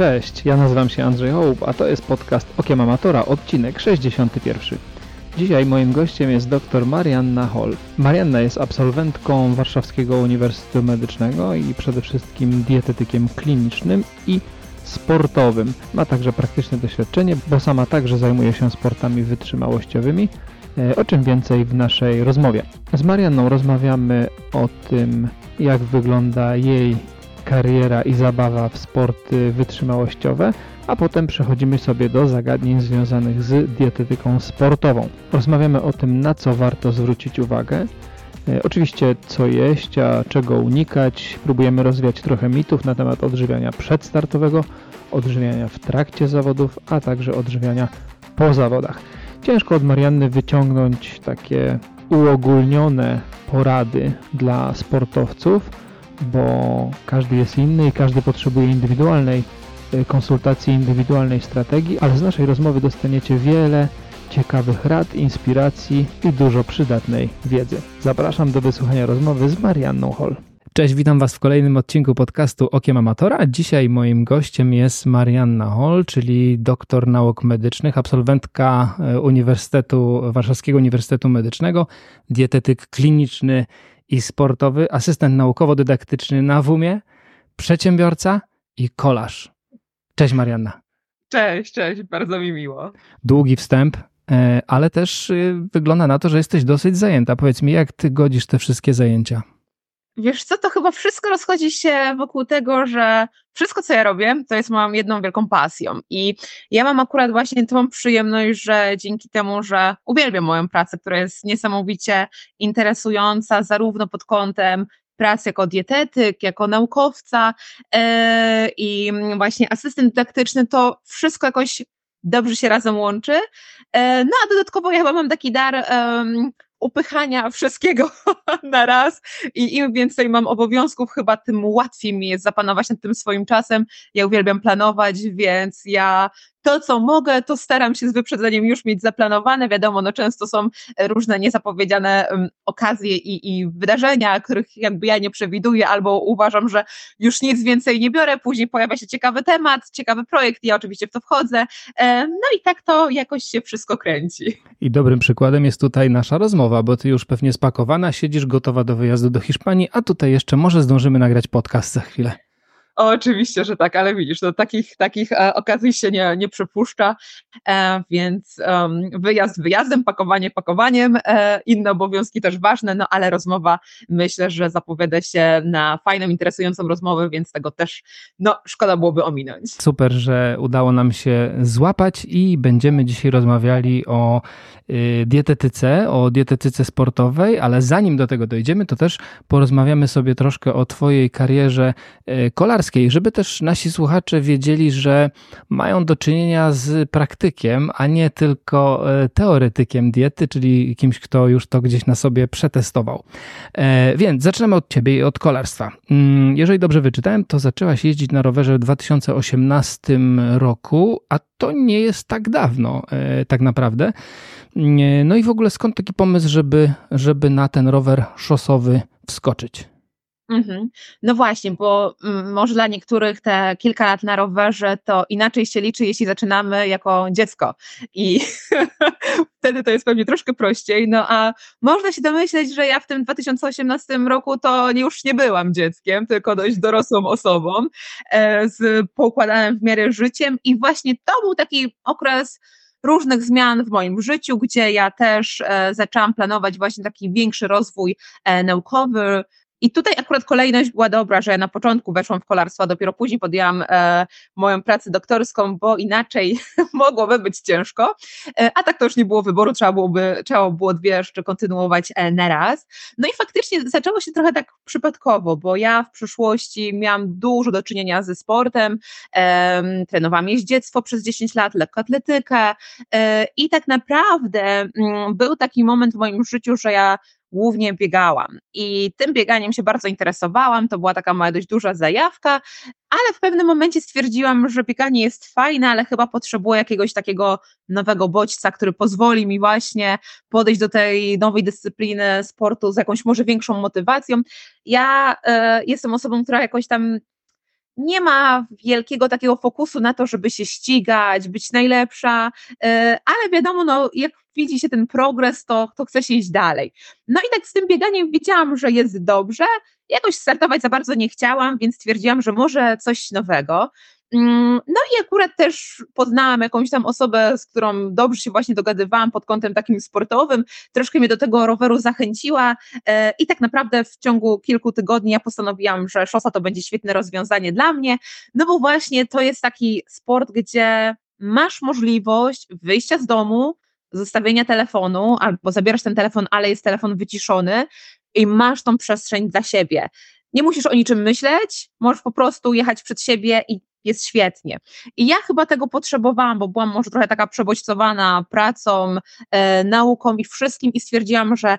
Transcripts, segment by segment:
Cześć, ja nazywam się Andrzej Hołub, a to jest podcast Okiem Amatora, odcinek 61. Dzisiaj moim gościem jest dr Marianna Hall. Marianna jest absolwentką Warszawskiego Uniwersytetu Medycznego i przede wszystkim dietetykiem klinicznym i sportowym. Ma także praktyczne doświadczenie, bo sama także zajmuje się sportami wytrzymałościowymi, o czym więcej w naszej rozmowie. Z Marianną rozmawiamy o tym, jak wygląda jej kariera i zabawa w sporty wytrzymałościowe, a potem przechodzimy sobie do zagadnień związanych z dietetyką sportową. Rozmawiamy o tym, na co warto zwrócić uwagę, oczywiście co jeść, a czego unikać. Próbujemy rozwiać trochę mitów na temat odżywiania przedstartowego, odżywiania w trakcie zawodów, a także odżywiania po zawodach. Ciężko od Marianny wyciągnąć takie uogólnione porady dla sportowców, bo każdy jest inny i każdy potrzebuje indywidualnej konsultacji, indywidualnej strategii, ale z naszej rozmowy dostaniecie wiele ciekawych rad, inspiracji i dużo przydatnej wiedzy. Zapraszam do wysłuchania rozmowy z Marianną Hall. Cześć, witam Was w kolejnym odcinku podcastu Okiem Amatora. Dzisiaj moim gościem jest Marianna Hall, czyli doktor nauk medycznych, absolwentka Warszawskiego Uniwersytetu Medycznego, dietetyk kliniczny i sportowy, asystent naukowo-dydaktyczny na WUM-ie, przedsiębiorca i kolarz. Cześć Marianna. Cześć, bardzo mi miło. Długi wstęp, ale też wygląda na to, że jesteś dosyć zajęta. Powiedz mi, jak ty godzisz te wszystkie zajęcia? Wiesz co, to chyba wszystko rozchodzi się wokół tego, że wszystko, co ja robię, to jest mam jedną wielką pasją i ja mam akurat właśnie tą przyjemność, że dzięki temu, że uwielbiam moją pracę, która jest niesamowicie interesująca zarówno pod kątem pracy jako dietetyk, jako naukowca i właśnie asystent dydaktyczny, to wszystko jakoś dobrze się razem łączy, no a dodatkowo ja chyba mam taki dar upychania wszystkiego na raz i im więcej mam obowiązków, chyba tym łatwiej mi jest zapanować nad tym swoim czasem. Ja uwielbiam planować, więc ja to, co mogę, to staram się z wyprzedzeniem już mieć zaplanowane. Wiadomo, no często są różne niezapowiedziane okazje i wydarzenia, których jakby ja nie przewiduję albo uważam, że już nic więcej nie biorę. Później pojawia się ciekawy temat, ciekawy projekt, ja oczywiście w to wchodzę. No i tak to jakoś się wszystko kręci. I dobrym przykładem jest tutaj nasza rozmowa, bo ty już pewnie spakowana, siedzisz gotowa do wyjazdu do Hiszpanii, a tutaj jeszcze może zdążymy nagrać podcast za chwilę. Oczywiście, że tak, ale widzisz, no, takich okazji się nie przepuszcza, więc wyjazd wyjazdem, pakowanie pakowaniem, inne obowiązki też ważne, no ale rozmowa, myślę, że zapowiada się na fajną, interesującą rozmowę, więc tego też szkoda byłoby ominąć. Super, że udało nam się złapać i będziemy dzisiaj rozmawiali o dietetyce sportowej, ale zanim do tego dojdziemy, to też porozmawiamy sobie troszkę o twojej karierze kolarskiej, żeby też nasi słuchacze wiedzieli, że mają do czynienia z praktykiem, a nie tylko teoretykiem diety, czyli kimś, kto już to gdzieś na sobie przetestował. Więc zaczynamy od ciebie i od kolarstwa. Jeżeli dobrze wyczytałem, to zaczęłaś jeździć na rowerze w 2018 roku, a to nie jest tak dawno tak naprawdę. No i w ogóle skąd taki pomysł, żeby na ten rower szosowy wskoczyć? No właśnie, bo może dla niektórych te kilka lat na rowerze to inaczej się liczy, jeśli zaczynamy jako dziecko i wtedy to jest pewnie troszkę prościej, no a można się domyśleć, że ja w tym 2018 roku to już nie byłam dzieckiem, tylko dość dorosłą osobą z poukładanym w miarę życiem i właśnie to był taki okres różnych zmian w moim życiu, gdzie ja też zaczęłam planować właśnie taki większy rozwój naukowy. I tutaj akurat kolejność była dobra, że ja na początku weszłam w kolarstwo, a dopiero później podjęłam moją pracę doktorską, bo inaczej mogłoby być ciężko, a tak to już nie było wyboru, trzeba było dwie rzeczy kontynuować na raz. No i faktycznie zaczęło się trochę tak przypadkowo, bo ja w przyszłości miałam dużo do czynienia ze sportem, trenowałam jeździectwo przez 10 lat, lekkoatletykę i tak naprawdę był taki moment w moim życiu, że ja głównie biegałam i tym bieganiem się bardzo interesowałam, to była taka moja dość duża zajawka, ale w pewnym momencie stwierdziłam, że bieganie jest fajne, ale chyba potrzebuję jakiegoś takiego nowego bodźca, który pozwoli mi właśnie podejść do tej nowej dyscypliny sportu z jakąś może większą motywacją. Ja jestem osobą, która jakoś tam nie ma wielkiego takiego fokusu na to, żeby się ścigać, być najlepsza, ale wiadomo, no, jak widzi się ten progres, to chce się iść dalej. No i tak z tym bieganiem wiedziałam, że jest dobrze, jakoś startować za bardzo nie chciałam, więc stwierdziłam, że może coś nowego. No i akurat też poznałam jakąś tam osobę, z którą dobrze się właśnie dogadywałam pod kątem takim sportowym, troszkę mnie do tego roweru zachęciła i tak naprawdę w ciągu kilku tygodni ja postanowiłam, że szosa to będzie świetne rozwiązanie dla mnie, no bo właśnie to jest taki sport, gdzie masz możliwość wyjścia z domu, zostawienia telefonu, albo zabierasz ten telefon, ale jest telefon wyciszony i masz tą przestrzeń dla siebie. Nie musisz o niczym myśleć, możesz po prostu jechać przed siebie i jest świetnie. I ja chyba tego potrzebowałam, bo byłam może trochę taka przebodźcowana pracą, nauką i wszystkim i stwierdziłam, że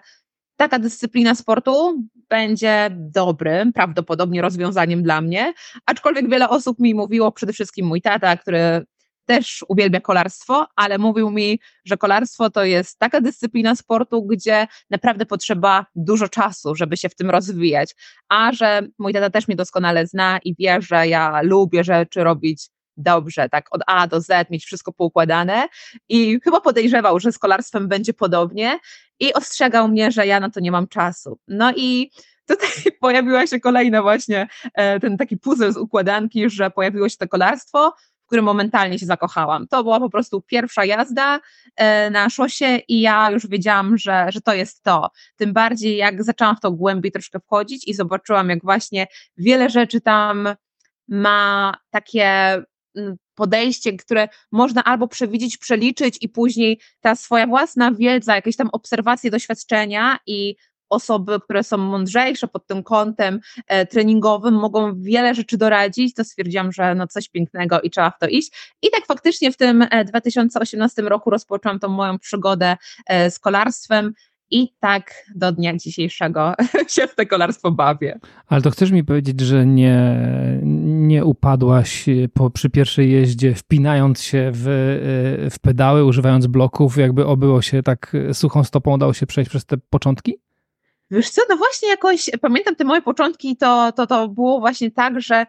taka dyscyplina sportu będzie dobrym, prawdopodobnie rozwiązaniem dla mnie, aczkolwiek wiele osób mi mówiło, przede wszystkim mój tata, który też uwielbia kolarstwo, ale mówił mi, że kolarstwo to jest taka dyscyplina sportu, gdzie naprawdę potrzeba dużo czasu, żeby się w tym rozwijać, a że mój tata też mnie doskonale zna i wie, że ja lubię rzeczy robić dobrze, tak od A do Z, mieć wszystko poukładane i chyba podejrzewał, że z kolarstwem będzie podobnie i ostrzegał mnie, że ja na to nie mam czasu. No i tutaj pojawiła się kolejna właśnie ten taki puzzle z układanki, że pojawiło się to kolarstwo, w którym momentalnie się zakochałam. To była po prostu pierwsza jazda na szosie i ja już wiedziałam, że to jest to. Tym bardziej jak zaczęłam w to głębiej troszkę wchodzić i zobaczyłam, jak właśnie wiele rzeczy tam ma takie podejście, które można albo przewidzieć, przeliczyć i później ta swoja własna wiedza, jakieś tam obserwacje, doświadczenia i osoby, które są mądrzejsze pod tym kątem treningowym, mogą wiele rzeczy doradzić, to stwierdziłam, że no coś pięknego i trzeba w to iść. I tak faktycznie w tym 2018 roku rozpoczęłam tą moją przygodę z kolarstwem i tak do dnia dzisiejszego się w to kolarstwo bawię. Ale to chcesz mi powiedzieć, że nie upadłaś przy pierwszej jeździe, wpinając się w pedały, używając bloków, jakby obyło się tak suchą stopą, udało się przejść przez te początki? Wiesz co, no właśnie jakoś, pamiętam te moje początki, to było właśnie tak, że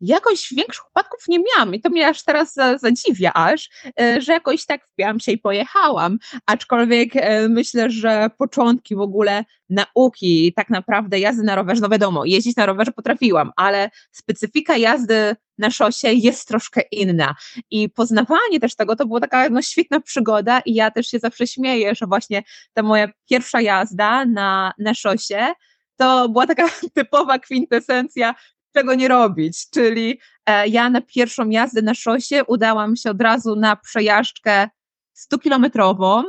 jakoś większych upadków nie miałam i to mnie aż teraz zadziwia aż, że jakoś tak wpiłam się i pojechałam, aczkolwiek myślę, że początki w ogóle nauki, tak naprawdę jazdy na rowerze, no wiadomo, jeździć na rowerze potrafiłam, ale specyfika jazdy na szosie jest troszkę inna i poznawanie też tego to była taka no, świetna przygoda i ja też się zawsze śmieję, że właśnie ta moja pierwsza jazda na szosie to była taka typowa kwintesencja czego nie robić, czyli ja na pierwszą jazdę na szosie udałam się od razu na przejażdżkę 100-kilometrową,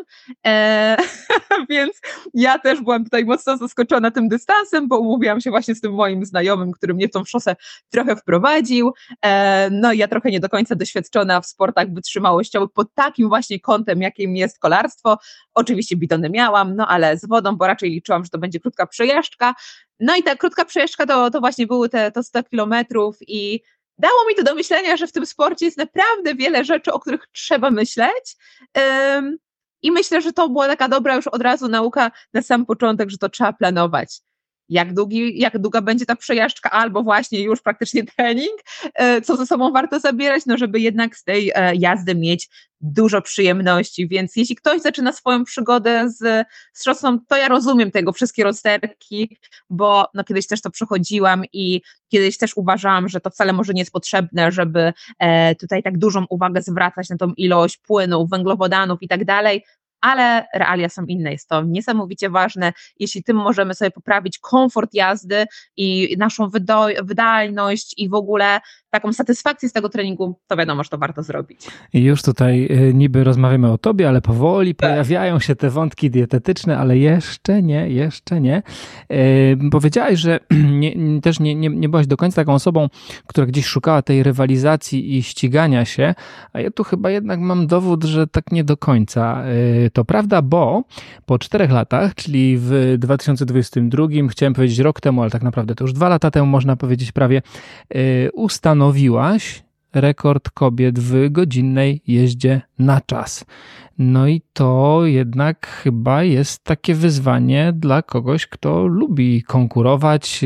więc ja też byłam tutaj mocno zaskoczona tym dystansem, bo umówiłam się właśnie z tym moim znajomym, który mnie w tą szosę trochę wprowadził, no i ja trochę nie do końca doświadczona w sportach wytrzymałościowych pod takim właśnie kątem, jakim jest kolarstwo, oczywiście bidony miałam, no ale z wodą, bo raczej liczyłam, że to będzie krótka przejażdżka, no i ta krótka przejażdżka to właśnie były to 100 kilometrów i dało mi to do myślenia, że w tym sporcie jest naprawdę wiele rzeczy, o których trzeba myśleć i myślę, że to była taka dobra już od razu nauka na sam początek, że to trzeba planować. Jak długa będzie ta przejażdżka albo właśnie już praktycznie trening, co ze sobą warto zabierać, no żeby jednak z tej jazdy mieć dużo przyjemności, więc jeśli ktoś zaczyna swoją przygodę z szosą, to ja rozumiem tego wszystkie rozterki, bo no, kiedyś też to przechodziłam i kiedyś też uważałam, że to wcale może nie jest potrzebne, żeby tutaj tak dużą uwagę zwracać na tą ilość płynów, węglowodanów i tak dalej, ale realia są inne, jest to niesamowicie ważne, jeśli tym możemy sobie poprawić komfort jazdy i naszą wydajność i w ogóle taką satysfakcję z tego treningu, to wiadomo, że to warto zrobić. I już tutaj niby rozmawiamy o tobie, ale powoli pojawiają się te wątki dietetyczne, ale jeszcze nie. Powiedziałaś, że nie byłaś do końca taką osobą, która gdzieś szukała tej rywalizacji i ścigania się, a ja tu chyba jednak mam dowód, że tak nie do końca to prawda, bo po 4 latach, czyli w 2022, chciałem powiedzieć rok temu, ale tak naprawdę to już 2 lata temu można powiedzieć prawie, ustanowiłaś rekord kobiet w godzinnej jeździe na czas. No i to jednak chyba jest takie wyzwanie dla kogoś, kto lubi konkurować,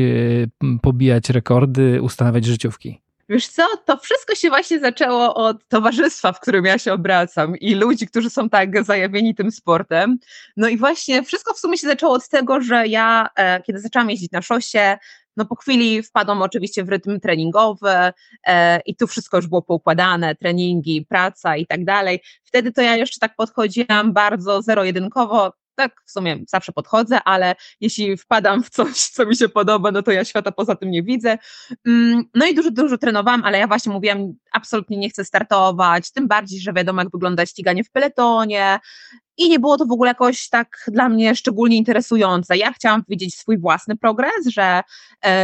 pobijać rekordy, ustanawiać życiówki. Wiesz co, to wszystko się właśnie zaczęło od towarzystwa, w którym ja się obracam i ludzi, którzy są tak zajawieni tym sportem. No i właśnie wszystko w sumie się zaczęło od tego, że ja, kiedy zaczęłam jeździć na szosie, no po chwili wpadłam oczywiście w rytm treningowy i tu wszystko już było poukładane, treningi, praca i tak dalej. Wtedy to ja jeszcze tak podchodziłam bardzo zero-jedynkowo, tak w sumie zawsze podchodzę, ale jeśli wpadam w coś, co mi się podoba, no to ja świata poza tym nie widzę. No i dużo trenowałam, ale ja właśnie mówiłam, absolutnie nie chcę startować, tym bardziej, że wiadomo jak wygląda ściganie w peletonie i nie było to w ogóle jakoś tak dla mnie szczególnie interesujące. Ja chciałam widzieć swój własny progres, że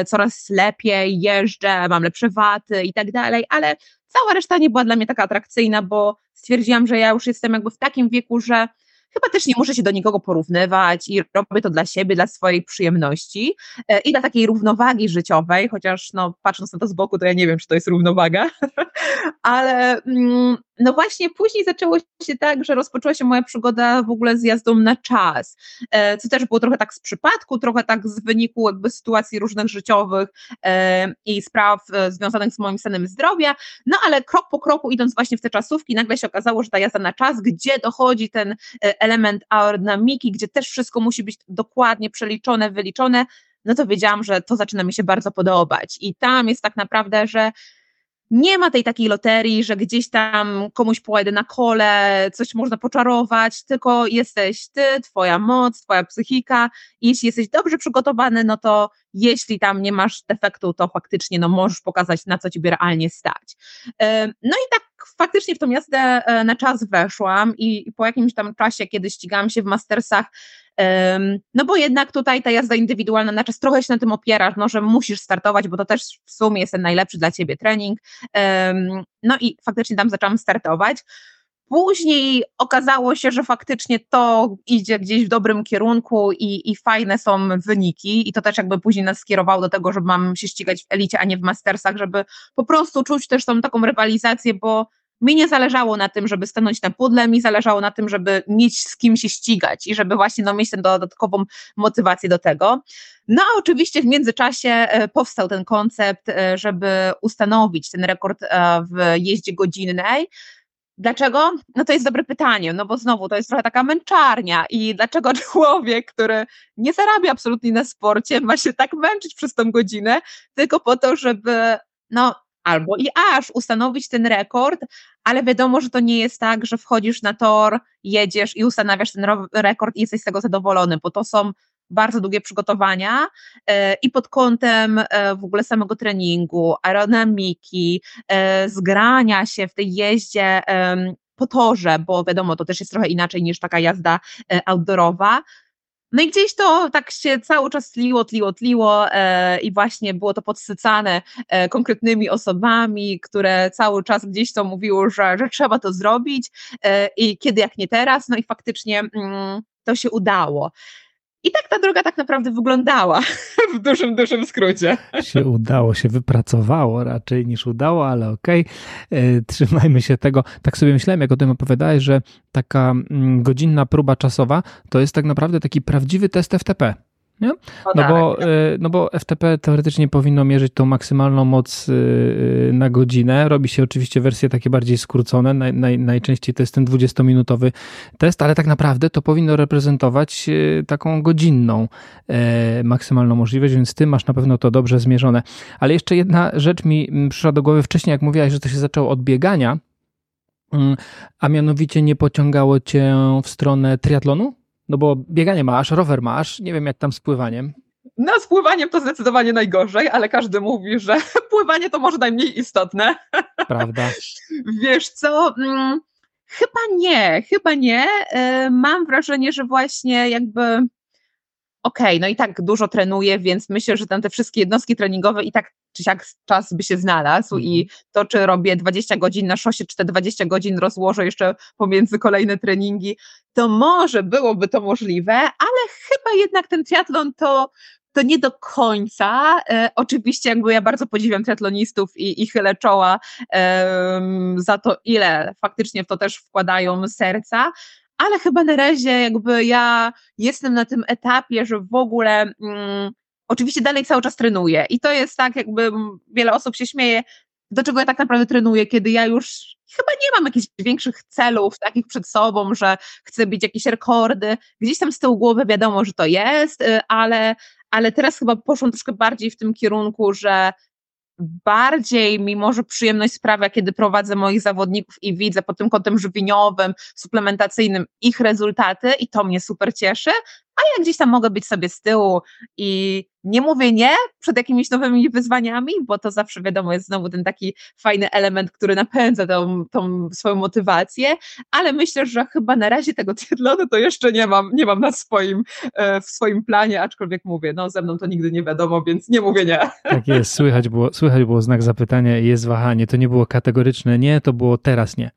coraz lepiej jeżdżę, mam lepsze waty i tak dalej, ale cała reszta nie była dla mnie taka atrakcyjna, bo stwierdziłam, że ja już jestem jakby w takim wieku, że chyba też nie muszę się do nikogo porównywać i robię to dla siebie, dla swojej przyjemności i dla takiej równowagi życiowej, chociaż no, patrząc na to z boku, to ja nie wiem, czy to jest równowaga, ale no właśnie później zaczęło się tak, że rozpoczęła się moja przygoda w ogóle z jazdą na czas, co też było trochę tak z przypadku, trochę tak z wyniku jakby sytuacji różnych życiowych i spraw związanych z moim stanem zdrowia, no ale krok po kroku idąc właśnie w te czasówki, nagle się okazało, że ta jazda na czas, gdzie dochodzi ten element aerodynamiki, gdzie też wszystko musi być dokładnie przeliczone, wyliczone, no to wiedziałam, że to zaczyna mi się bardzo podobać i tam jest tak naprawdę, że nie ma tej takiej loterii, że gdzieś tam komuś pojedę na kole, coś można poczarować, tylko jesteś ty, twoja moc, twoja psychika i jeśli jesteś dobrze przygotowany, no to jeśli tam nie masz defektu, to faktycznie no, możesz pokazać, na co ciebie realnie stać. No i tak faktycznie w tą jazdę na czas weszłam i po jakimś tam czasie, kiedy ścigałam się w mastersach, no bo jednak tutaj ta jazda indywidualna na czas trochę się na tym opiera, no, że musisz startować, bo to też w sumie jest ten najlepszy dla ciebie trening. No i faktycznie tam zaczęłam startować. Później okazało się, że faktycznie to idzie gdzieś w dobrym kierunku i fajne są wyniki i to też jakby później nas skierowało do tego, że mam się ścigać w elicie, a nie w mastersach, żeby po prostu czuć też tą taką rywalizację, bo mi nie zależało na tym, żeby stanąć na pudle, mi zależało na tym, żeby mieć z kim się ścigać i żeby właśnie no, mieć tę dodatkową motywację do tego. No a oczywiście w międzyczasie powstał ten koncept, żeby ustanowić ten rekord w jeździe godzinnej. Dlaczego? No to jest dobre pytanie, no bo znowu to jest trochę taka męczarnia i dlaczego człowiek, który nie zarabia absolutnie na sporcie, ma się tak męczyć przez tą godzinę, tylko po to, żeby albo i aż ustanowić ten rekord, ale wiadomo, że to nie jest tak, że wchodzisz na tor, jedziesz i ustanawiasz ten rekord i jesteś z tego zadowolony, bo to są bardzo długie przygotowania i pod kątem w ogóle samego treningu, aerodynamiki, zgrania się w tej jeździe po torze, bo wiadomo, to też jest trochę inaczej niż taka jazda outdoorowa. No i gdzieś to tak się cały czas tliło i właśnie było to podsycane konkretnymi osobami, które cały czas gdzieś to mówiło, że trzeba to zrobić i kiedy jak nie teraz, no i faktycznie to się udało. I tak ta droga tak naprawdę wyglądała w dużym skrócie. Się udało, się wypracowało raczej niż udało, ale okej, trzymajmy się tego. Tak sobie myślałem, jak o tym opowiadałeś, że taka godzinna próba czasowa to jest tak naprawdę taki prawdziwy test FTP. Nie? No bo FTP teoretycznie powinno mierzyć tą maksymalną moc na godzinę. Robi się oczywiście wersje takie bardziej skrócone. Najczęściej to jest ten 20-minutowy test, ale tak naprawdę to powinno reprezentować taką godzinną maksymalną możliwość, więc ty masz na pewno to dobrze zmierzone. Ale jeszcze jedna rzecz mi przyszła do głowy wcześniej, jak mówiłaś, że to się zaczęło od biegania, a mianowicie nie pociągało cię w stronę triatlonu? No bo bieganie masz, rower masz, nie wiem jak tam z pływaniem. No z pływaniem to zdecydowanie najgorzej, ale każdy mówi, że pływanie to może najmniej istotne. Prawda. Wiesz co, chyba nie. Mam wrażenie, że właśnie jakby no i tak dużo trenuję, więc myślę, że tam te wszystkie jednostki treningowe i tak czy siak czas by się znalazł i to, czy robię 20 godzin na szosie, czy te 20 godzin rozłożę jeszcze pomiędzy kolejne treningi, to może byłoby to możliwe, ale chyba jednak ten triatlon to nie do końca. Oczywiście jakby ja bardzo podziwiam triatlonistów i chylę czoła za to, ile faktycznie w to też wkładają serca, ale chyba na razie jakby ja jestem na tym etapie, że w ogóle oczywiście dalej cały czas trenuję i to jest tak jakby wiele osób się śmieje, do czego ja tak naprawdę trenuję, kiedy ja już chyba nie mam jakichś większych celów takich przed sobą, że chcę bić jakieś rekordy, gdzieś tam z tyłu głowy wiadomo, że to jest, ale teraz chyba poszłam troszkę bardziej w tym kierunku, że bardziej mi może przyjemność sprawia, kiedy prowadzę moich zawodników i widzę pod tym kątem żywieniowym, suplementacyjnym ich rezultaty i to mnie super cieszy, a ja gdzieś tam mogę być sobie z tyłu i nie mówię nie przed jakimiś nowymi wyzwaniami, bo to zawsze wiadomo jest znowu ten taki fajny element, który napędza tą swoją motywację, ale myślę, że chyba na razie tego triatlonu to jeszcze nie mam w swoim planie, aczkolwiek mówię, no ze mną to nigdy nie wiadomo, więc nie mówię nie. Tak jest, słychać było znak zapytania i jest wahanie, to nie było kategoryczne nie, to było teraz nie.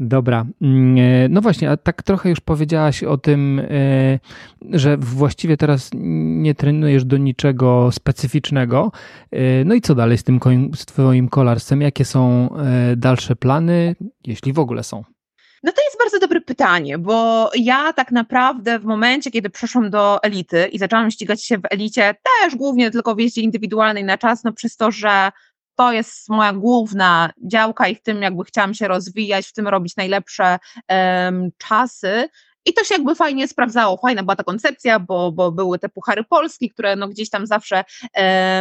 Dobra, no właśnie, a tak trochę już powiedziałaś o tym, że właściwie teraz nie trenujesz do niczego specyficznego. No i co dalej z twoim kolarstwem? Jakie są dalsze plany, jeśli w ogóle są? No to jest bardzo dobre pytanie, bo ja tak naprawdę w momencie, kiedy przeszłam do elity i zaczęłam ścigać się w elicie, też głównie tylko w jeździe indywidualnej na czas, no przez to, że to jest moja główna działka i w tym jakby chciałam się rozwijać, w tym robić najlepsze czasy i to się jakby fajnie sprawdzało, fajna była ta koncepcja, bo były te puchary Polski, które no gdzieś tam zawsze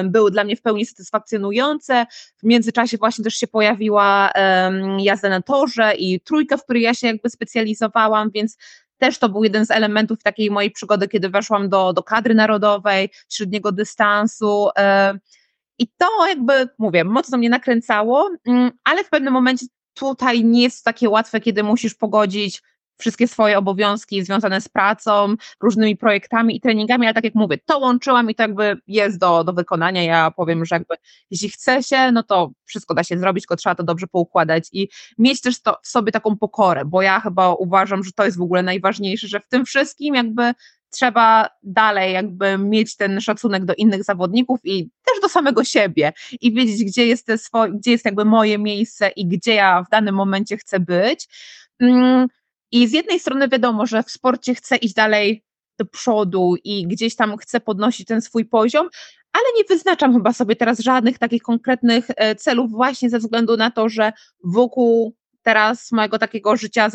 były dla mnie w pełni satysfakcjonujące, w międzyczasie właśnie też się pojawiła jazda na torze i trójka, w której ja się jakby specjalizowałam, więc też to był jeden z elementów takiej mojej przygody, kiedy weszłam do kadry narodowej, średniego dystansu, i to jakby, mówię, mocno mnie nakręcało, ale w pewnym momencie tutaj nie jest takie łatwe, kiedy musisz pogodzić wszystkie swoje obowiązki związane z pracą, różnymi projektami i treningami, ale tak jak mówię, to łączyłam i to jakby jest do wykonania. Ja powiem, że jakby jeśli chce się, no to wszystko da się zrobić, tylko trzeba to dobrze poukładać i mieć też to w sobie taką pokorę, bo ja chyba uważam, że to jest w ogóle najważniejsze, że w tym wszystkim jakby trzeba dalej jakby mieć ten szacunek do innych zawodników i też do samego siebie i wiedzieć, gdzie jest jakby moje miejsce i gdzie ja w danym momencie chcę być. I z jednej strony wiadomo, że w sporcie chcę iść dalej do przodu i gdzieś tam chcę podnosić ten swój poziom, ale nie wyznaczam chyba sobie teraz żadnych takich konkretnych celów właśnie ze względu na to, że wokół teraz mojego takiego życia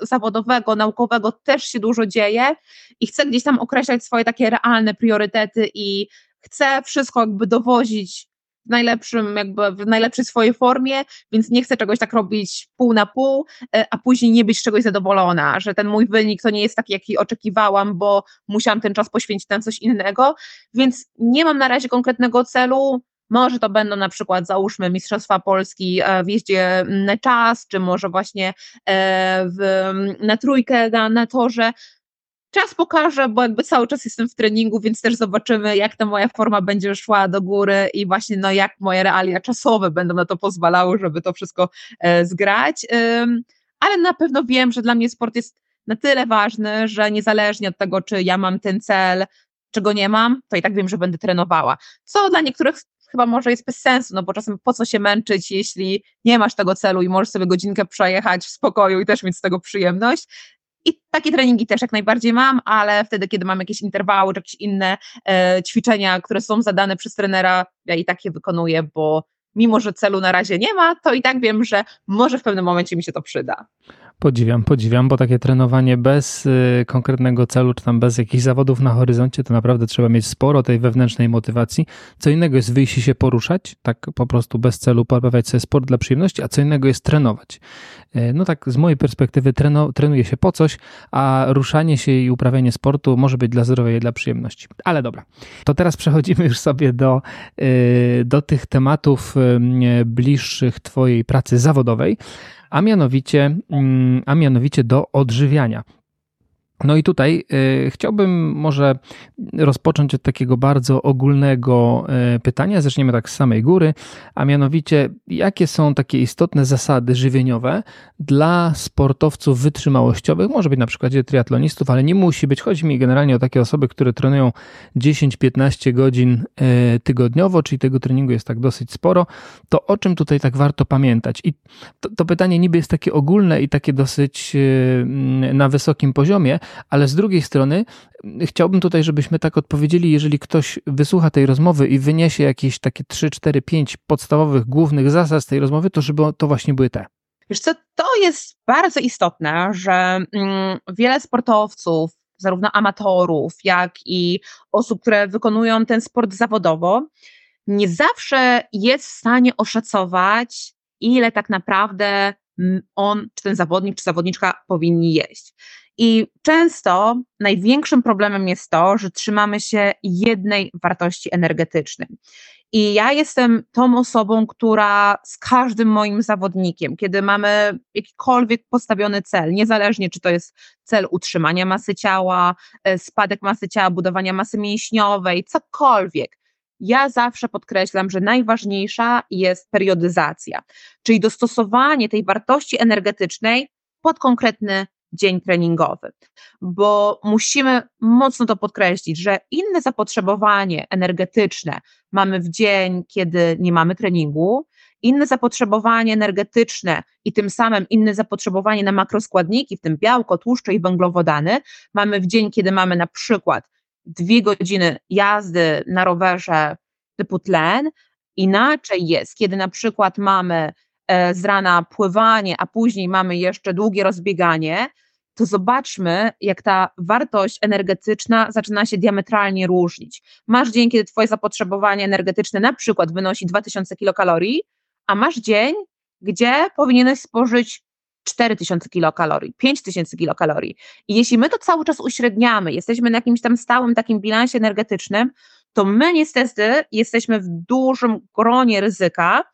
zawodowego, naukowego też się dużo dzieje i chcę gdzieś tam określać swoje takie realne priorytety i chcę wszystko jakby dowozić w najlepszej swojej formie, więc nie chcę czegoś tak robić pół na pół, a później nie być z czegoś zadowolona, że ten mój wynik to nie jest taki, jaki oczekiwałam, bo musiałam ten czas poświęcić na coś innego, więc nie mam na razie konkretnego celu. Może to będą na przykład, załóżmy, Mistrzostwa Polski w jeździe na czas, czy może właśnie na trójkę na torze. Czas pokaże, bo jakby cały czas jestem w treningu, więc też zobaczymy, jak ta moja forma będzie szła do góry i właśnie no, jak moje realia czasowe będą na to pozwalały, żeby to wszystko zgrać. Ale na pewno wiem, że dla mnie sport jest na tyle ważny, że niezależnie od tego, czy ja mam ten cel, czego nie mam, to i tak wiem, że będę trenowała. Co dla niektórych chyba może jest bez sensu, no bo czasem po co się męczyć, jeśli nie masz tego celu i możesz sobie godzinkę przejechać w spokoju i też mieć z tego przyjemność. I takie treningi też jak najbardziej mam, ale wtedy, kiedy mam jakieś interwały czy jakieś inne ćwiczenia, które są zadane przez trenera, ja i tak je wykonuję, bo mimo, że celu na razie nie ma, to i tak wiem, że może w pewnym momencie mi się to przyda. Podziwiam, bo takie trenowanie bez konkretnego celu, czy tam bez jakichś zawodów na horyzoncie, to naprawdę trzeba mieć sporo tej wewnętrznej motywacji. Co innego jest wyjść i się poruszać, tak po prostu bez celu uprawiać sobie sport dla przyjemności, a co innego jest trenować. No tak z mojej perspektywy trenuje się po coś, a ruszanie się i uprawianie sportu może być dla zdrowia i dla przyjemności. Ale dobra, to teraz przechodzimy już sobie do tych tematów bliższych twojej pracy zawodowej, a mianowicie do odżywiania. No i tutaj chciałbym może rozpocząć od takiego bardzo ogólnego pytania, zaczniemy tak z samej góry, a mianowicie jakie są takie istotne zasady żywieniowe dla sportowców wytrzymałościowych, może być na przykładzie triatlonistów, ale nie musi być, chodzi mi generalnie o takie osoby, które trenują 10-15 godzin tygodniowo, czyli tego treningu jest tak dosyć sporo, to o czym tutaj tak warto pamiętać? I to pytanie niby jest takie ogólne i takie dosyć na wysokim poziomie, ale z drugiej strony chciałbym tutaj, żebyśmy tak odpowiedzieli, jeżeli ktoś wysłucha tej rozmowy i wyniesie jakieś takie 3, 4, 5 podstawowych, głównych zasad z tej rozmowy, to żeby to właśnie były te. Wiesz co, to jest bardzo istotne, że wiele sportowców, zarówno amatorów, jak i osób, które wykonują ten sport zawodowo, nie zawsze jest w stanie oszacować, ile tak naprawdę on, czy ten zawodnik, czy zawodniczka powinni jeść. I często największym problemem jest to, że trzymamy się jednej wartości energetycznej. I ja jestem tą osobą, która z każdym moim zawodnikiem, kiedy mamy jakikolwiek postawiony cel, niezależnie czy to jest cel utrzymania masy ciała, spadek masy ciała, budowania masy mięśniowej, cokolwiek, ja zawsze podkreślam, że najważniejsza jest periodyzacja, czyli dostosowanie tej wartości energetycznej pod konkretny dzień treningowy, bo musimy mocno to podkreślić, że inne zapotrzebowanie energetyczne mamy w dzień, kiedy nie mamy treningu, inne zapotrzebowanie energetyczne i tym samym inne zapotrzebowanie na makroskładniki, w tym białko, tłuszcze i węglowodany, mamy w dzień, kiedy mamy na przykład 2 godziny jazdy na rowerze typu tlen. Inaczej jest, kiedy na przykład mamy z rana pływanie, a później mamy jeszcze długie rozbieganie, to zobaczmy, jak ta wartość energetyczna zaczyna się diametralnie różnić. Masz dzień, kiedy twoje zapotrzebowanie energetyczne na przykład wynosi 2000 kilokalorii, a masz dzień, gdzie powinieneś spożyć 4000 kilokalorii, 5000 kilokalorii. I jeśli my to cały czas uśredniamy, jesteśmy na jakimś tam stałym takim bilansie energetycznym, to my niestety jesteśmy w dużym gronie ryzyka,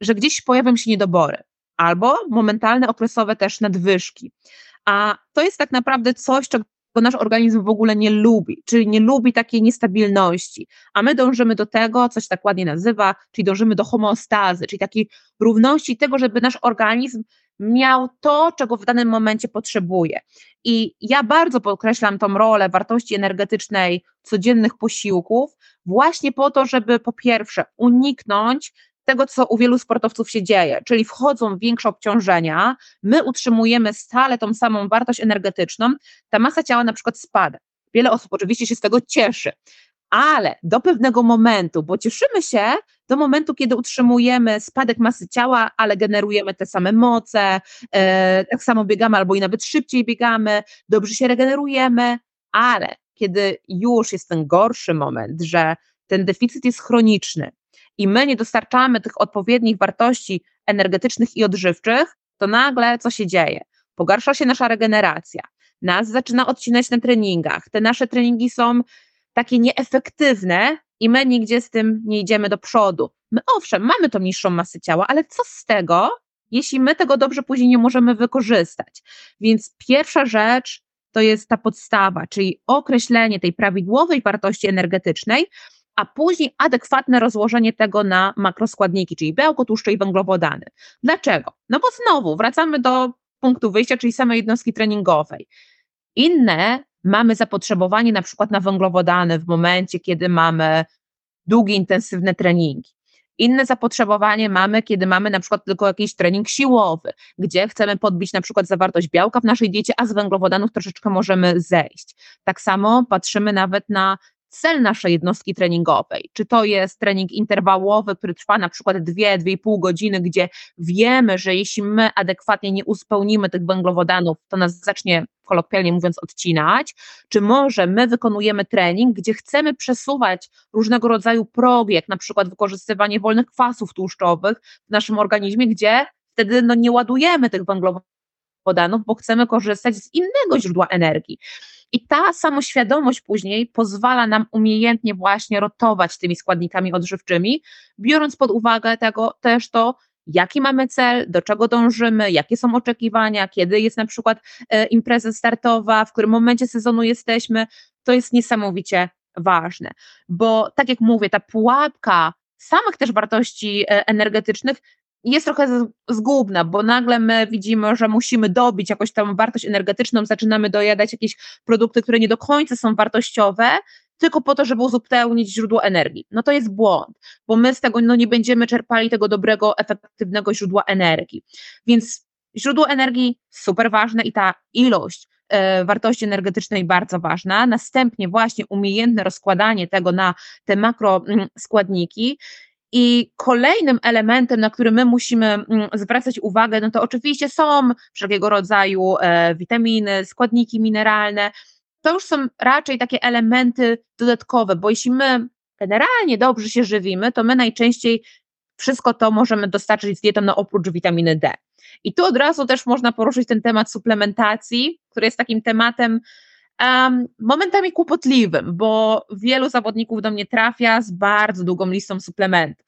że gdzieś pojawią się niedobory albo momentalne, okresowe też nadwyżki. A to jest tak naprawdę coś, czego nasz organizm w ogóle nie lubi, czyli nie lubi takiej niestabilności. A my dążymy do tego, co się tak ładnie nazywa, czyli dążymy do homeostazy, czyli takiej równości tego, żeby nasz organizm miał to, czego w danym momencie potrzebuje. I ja bardzo podkreślam tą rolę wartości energetycznej codziennych posiłków właśnie po to, żeby po pierwsze uniknąć tego, co u wielu sportowców się dzieje, czyli wchodzą w większe obciążenia, my utrzymujemy stale tą samą wartość energetyczną, ta masa ciała na przykład spada. Wiele osób oczywiście się z tego cieszy, ale do pewnego momentu, bo cieszymy się do momentu, kiedy utrzymujemy spadek masy ciała, ale generujemy te same moce, tak samo biegamy albo i nawet szybciej biegamy, dobrze się regenerujemy, ale kiedy już jest ten gorszy moment, że ten deficyt jest chroniczny, i my nie dostarczamy tych odpowiednich wartości energetycznych i odżywczych, to nagle co się dzieje? Pogarsza się nasza regeneracja, nas zaczyna odcinać na treningach, te nasze treningi są takie nieefektywne i my nigdzie z tym nie idziemy do przodu. My owszem, mamy tą niższą masę ciała, ale co z tego, jeśli my tego dobrze później nie możemy wykorzystać? Więc pierwsza rzecz to jest ta podstawa, czyli określenie tej prawidłowej wartości energetycznej, a później adekwatne rozłożenie tego na makroskładniki, czyli białko, tłuszcze i węglowodany. Dlaczego? No bo znowu wracamy do punktu wyjścia, czyli samej jednostki treningowej. Inne mamy zapotrzebowanie na przykład na węglowodany w momencie, kiedy mamy długie, intensywne treningi. Inne zapotrzebowanie mamy, kiedy mamy na przykład tylko jakiś trening siłowy, gdzie chcemy podbić na przykład zawartość białka w naszej diecie, a z węglowodanów troszeczkę możemy zejść. Tak samo patrzymy nawet na cel naszej jednostki treningowej, czy to jest trening interwałowy, który trwa na przykład 2-2,5 godziny, gdzie wiemy, że jeśli my adekwatnie nie uzupełnimy tych węglowodanów, to nas zacznie, kolokwialnie mówiąc, odcinać, czy może my wykonujemy trening, gdzie chcemy przesuwać różnego rodzaju progi, jak na przykład wykorzystywanie wolnych kwasów tłuszczowych w naszym organizmie, gdzie wtedy nie ładujemy tych węglowodanów, bo chcemy korzystać z innego źródła energii. I ta samoświadomość później pozwala nam umiejętnie właśnie rotować tymi składnikami odżywczymi, biorąc pod uwagę tego też to, jaki mamy cel, do czego dążymy, jakie są oczekiwania, kiedy jest na przykład impreza startowa, w którym momencie sezonu jesteśmy. To jest niesamowicie ważne, bo tak jak mówię, ta pułapka samych też wartości energetycznych jest trochę zgubna, bo nagle my widzimy, że musimy dobić jakąś tam wartość energetyczną, zaczynamy dojadać jakieś produkty, które nie do końca są wartościowe, tylko po to, żeby uzupełnić źródło energii. No to jest błąd, bo my z tego nie będziemy czerpali tego dobrego, efektywnego źródła energii. Więc źródło energii super ważne i ta ilość wartości energetycznej bardzo ważna. Następnie właśnie umiejętne rozkładanie tego na te makroskładniki. I kolejnym elementem, na który my musimy zwracać uwagę, no to oczywiście są wszelkiego rodzaju witaminy, składniki mineralne. To już są raczej takie elementy dodatkowe, bo jeśli my generalnie dobrze się żywimy, to my najczęściej wszystko to możemy dostarczyć z dietą, no oprócz witaminy D. I tu od razu też można poruszyć ten temat suplementacji, który jest takim tematem momentami kłopotliwym, bo wielu zawodników do mnie trafia z bardzo długą listą suplementów.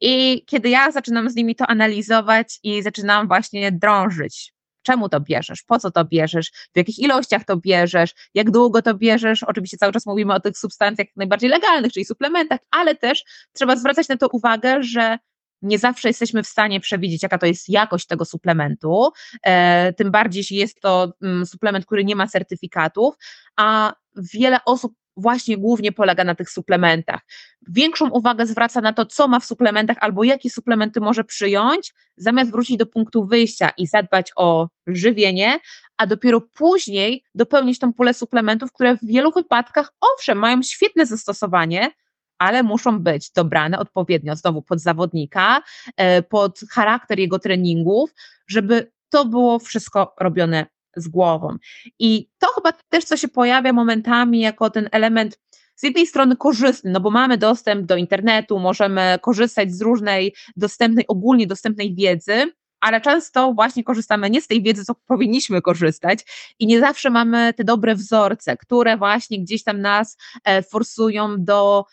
I kiedy ja zaczynam z nimi to analizować i zaczynam właśnie drążyć, czemu to bierzesz, po co to bierzesz, w jakich ilościach to bierzesz, jak długo to bierzesz, oczywiście cały czas mówimy o tych substancjach najbardziej legalnych, czyli suplementach, ale też trzeba zwracać na to uwagę, że nie zawsze jesteśmy w stanie przewidzieć, jaka to jest jakość tego suplementu, tym bardziej jeśli jest to suplement, który nie ma certyfikatów, a wiele osób właśnie głównie polega na tych suplementach. Większą uwagę zwraca na to, co ma w suplementach albo jakie suplementy może przyjąć, zamiast wrócić do punktu wyjścia i zadbać o żywienie, a dopiero później dopełnić tą pulę suplementów, które w wielu wypadkach, owszem, mają świetne zastosowanie, ale muszą być dobrane odpowiednio znowu pod zawodnika, pod charakter jego treningów, żeby to było wszystko robione z głową. I to chyba też, co się pojawia momentami jako ten element z jednej strony korzystny, no bo mamy dostęp do internetu, możemy korzystać z różnej dostępnej, ogólnie dostępnej wiedzy, ale często właśnie korzystamy nie z tej wiedzy, co powinniśmy korzystać i nie zawsze mamy te dobre wzorce, które właśnie gdzieś tam nas forsują do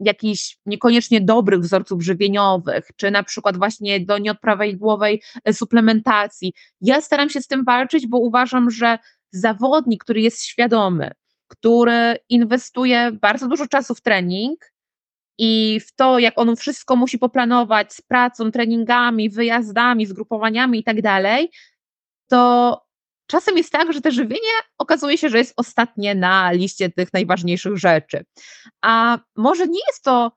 jakichś niekoniecznie dobrych wzorców żywieniowych, czy na przykład właśnie do nieodprawidłowej suplementacji. Ja staram się z tym walczyć, bo uważam, że zawodnik, który jest świadomy, który inwestuje bardzo dużo czasu w trening i w to, jak on wszystko musi poplanować z pracą, treningami, wyjazdami, zgrupowaniami i tak dalej, to czasem jest tak, że to żywienie okazuje się, że jest ostatnie na liście tych najważniejszych rzeczy. A może nie jest to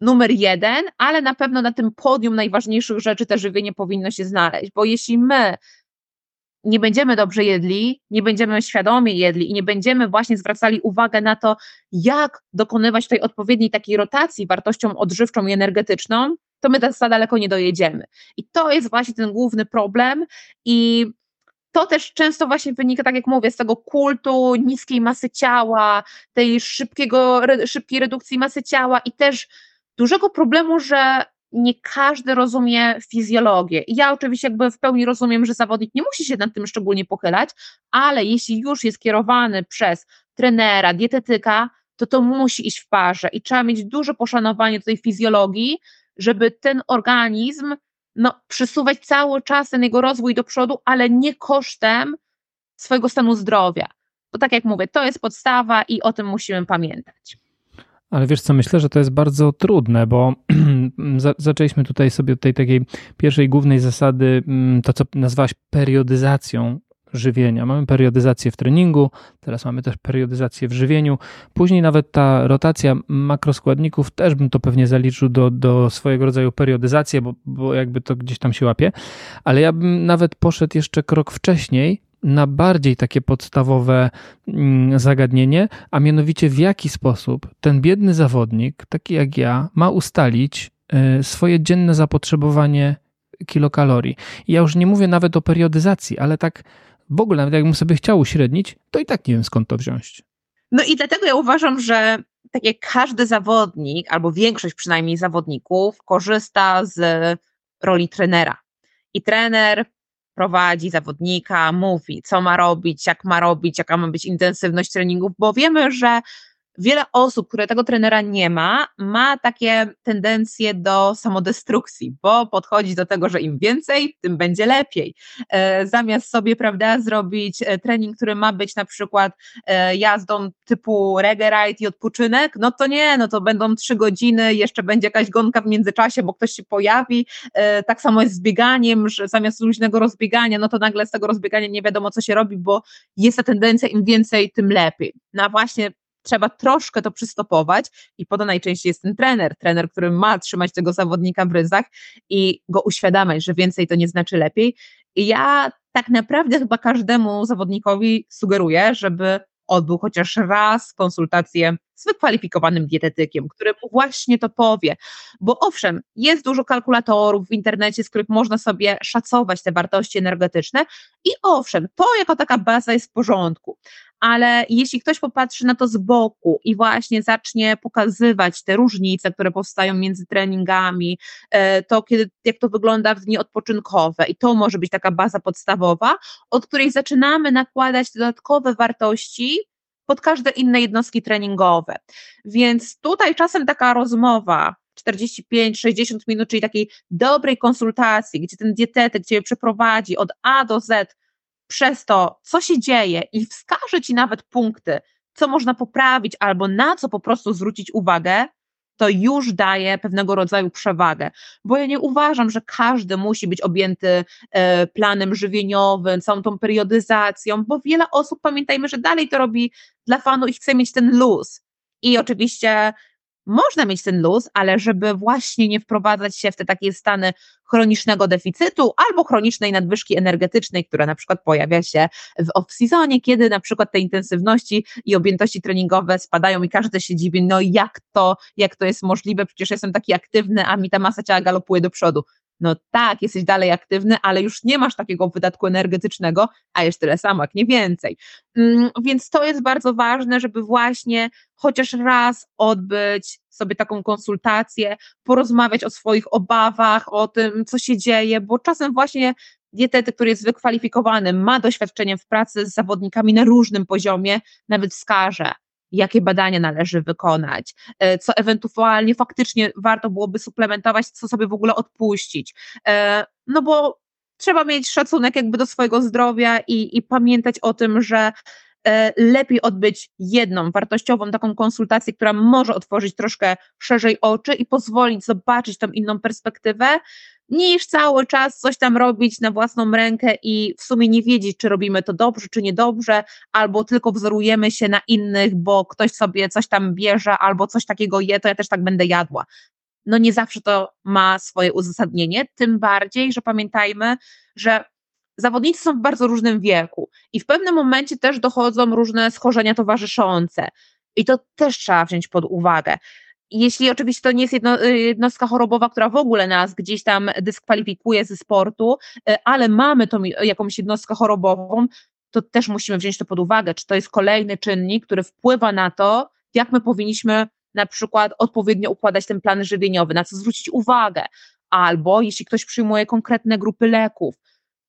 numer jeden, ale na pewno na tym podium najważniejszych rzeczy to żywienie powinno się znaleźć, bo jeśli my nie będziemy dobrze jedli, nie będziemy świadomie jedli i nie będziemy właśnie zwracali uwagę na to, jak dokonywać tej odpowiedniej takiej rotacji wartością odżywczą i energetyczną, to my za daleko nie dojedziemy. I to jest właśnie ten główny problem i to też często właśnie wynika, tak jak mówię, z tego kultu niskiej masy ciała, tej szybkiej redukcji masy ciała i też dużego problemu, że nie każdy rozumie fizjologię. I ja oczywiście jakby w pełni rozumiem, że zawodnik nie musi się nad tym szczególnie pochylać, ale jeśli już jest kierowany przez trenera, dietetyka, to musi iść w parze i trzeba mieć duże poszanowanie do tej fizjologii, żeby ten organizm przysuwać cały czas ten jego rozwój do przodu, ale nie kosztem swojego stanu zdrowia. Bo tak jak mówię, to jest podstawa i o tym musimy pamiętać. Ale wiesz co, myślę, że to jest bardzo trudne, bo zaczęliśmy tutaj sobie od tej takiej pierwszej głównej zasady, to co nazwałaś periodyzacją żywienia. Mamy periodyzację w treningu, teraz mamy też periodyzację w żywieniu. Później nawet ta rotacja makroskładników, też bym to pewnie zaliczył do swojego rodzaju periodyzację, bo jakby to gdzieś tam się łapie. Ale ja bym nawet poszedł jeszcze krok wcześniej na bardziej takie podstawowe zagadnienie, a mianowicie w jaki sposób ten biedny zawodnik, taki jak ja, ma ustalić swoje dzienne zapotrzebowanie kilokalorii. I ja już nie mówię nawet o periodyzacji, ale tak w ogóle, nawet jakbym sobie chciał uśrednić, to i tak nie wiem, skąd to wziąć. No i dlatego ja uważam, że tak jak każdy zawodnik, albo większość przynajmniej zawodników, korzysta z roli trenera. I trener prowadzi zawodnika, mówi, co ma robić, jaka ma być intensywność treningów, bo wiemy, że wiele osób, które tego trenera nie ma, ma takie tendencje do samodestrukcji, bo podchodzi do tego, że im więcej, tym będzie lepiej. Zamiast sobie, zrobić trening, który ma być na przykład jazdą typu reggae ride i odpoczynek, to będą 3 godziny, jeszcze będzie jakaś gonka w międzyczasie, bo ktoś się pojawi. Tak samo jest z bieganiem, że zamiast luźnego rozbiegania, to nagle z tego rozbiegania nie wiadomo, co się robi, bo jest ta tendencja, im więcej, tym lepiej. Właśnie trzeba troszkę to przystopować i po to najczęściej jest ten trener, który ma trzymać tego zawodnika w ryzach i go uświadamiać, że więcej to nie znaczy lepiej. I ja tak naprawdę chyba każdemu zawodnikowi sugeruję, żeby odbył chociaż raz konsultację z wykwalifikowanym dietetykiem, który mu właśnie to powie, bo owszem, jest dużo kalkulatorów w internecie, z których można sobie szacować te wartości energetyczne i owszem, to jako taka baza jest w porządku, ale jeśli ktoś popatrzy na to z boku i właśnie zacznie pokazywać te różnice, które powstają między treningami, to jak to wygląda w dni odpoczynkowe i to może być taka baza podstawowa, od której zaczynamy nakładać dodatkowe wartości pod każde inne jednostki treningowe. Więc tutaj czasem taka rozmowa 45-60 minut, czyli takiej dobrej konsultacji, gdzie ten dietetyk Cię przeprowadzi od A do Z przez to, co się dzieje i wskaże Ci nawet punkty, co można poprawić albo na co po prostu zwrócić uwagę, to już daje pewnego rodzaju przewagę, bo ja nie uważam, że każdy musi być objęty planem żywieniowym, całą tą periodyzacją, bo wiele osób, pamiętajmy, że dalej to robi dla fanu i chce mieć ten luz. I oczywiście można mieć ten luz, ale żeby właśnie nie wprowadzać się w te takie stany chronicznego deficytu albo chronicznej nadwyżki energetycznej, która na przykład pojawia się w off-seasonie, kiedy na przykład te intensywności i objętości treningowe spadają i każdy się dziwi, no jak to jest możliwe, przecież jestem taki aktywny, a mi ta masa ciała galopuje do przodu. No tak, jesteś dalej aktywny, ale już nie masz takiego wydatku energetycznego, a jest tyle samo, jak nie więcej. Więc to jest bardzo ważne, żeby właśnie chociaż raz odbyć sobie taką konsultację, porozmawiać o swoich obawach, o tym, co się dzieje, bo czasem właśnie dietetyk, który jest wykwalifikowany, ma doświadczenie w pracy z zawodnikami na różnym poziomie, nawet wskaże, jakie badania należy wykonać, co ewentualnie faktycznie warto byłoby suplementować, co sobie w ogóle odpuścić, no bo trzeba mieć szacunek jakby do swojego zdrowia i pamiętać o tym, że lepiej odbyć jedną wartościową taką konsultację, która może otworzyć troszkę szerzej oczy i pozwolić zobaczyć tą inną perspektywę, niż cały czas coś tam robić na własną rękę i w sumie nie wiedzieć, czy robimy to dobrze, czy niedobrze, albo tylko wzorujemy się na innych, bo ktoś sobie coś tam bierze, albo coś takiego je, to ja też tak będę jadła. No nie zawsze to ma swoje uzasadnienie, tym bardziej, że pamiętajmy, że zawodnicy są w bardzo różnym wieku i w pewnym momencie też dochodzą różne schorzenia towarzyszące i to też trzeba wziąć pod uwagę. Jeśli oczywiście to nie jest jednostka chorobowa, która w ogóle nas gdzieś tam dyskwalifikuje ze sportu, ale mamy tą jakąś jednostkę chorobową, to też musimy wziąć to pod uwagę, czy to jest kolejny czynnik, który wpływa na to, jak my powinniśmy na przykład odpowiednio układać ten plan żywieniowy, na co zwrócić uwagę, albo jeśli ktoś przyjmuje konkretne grupy leków,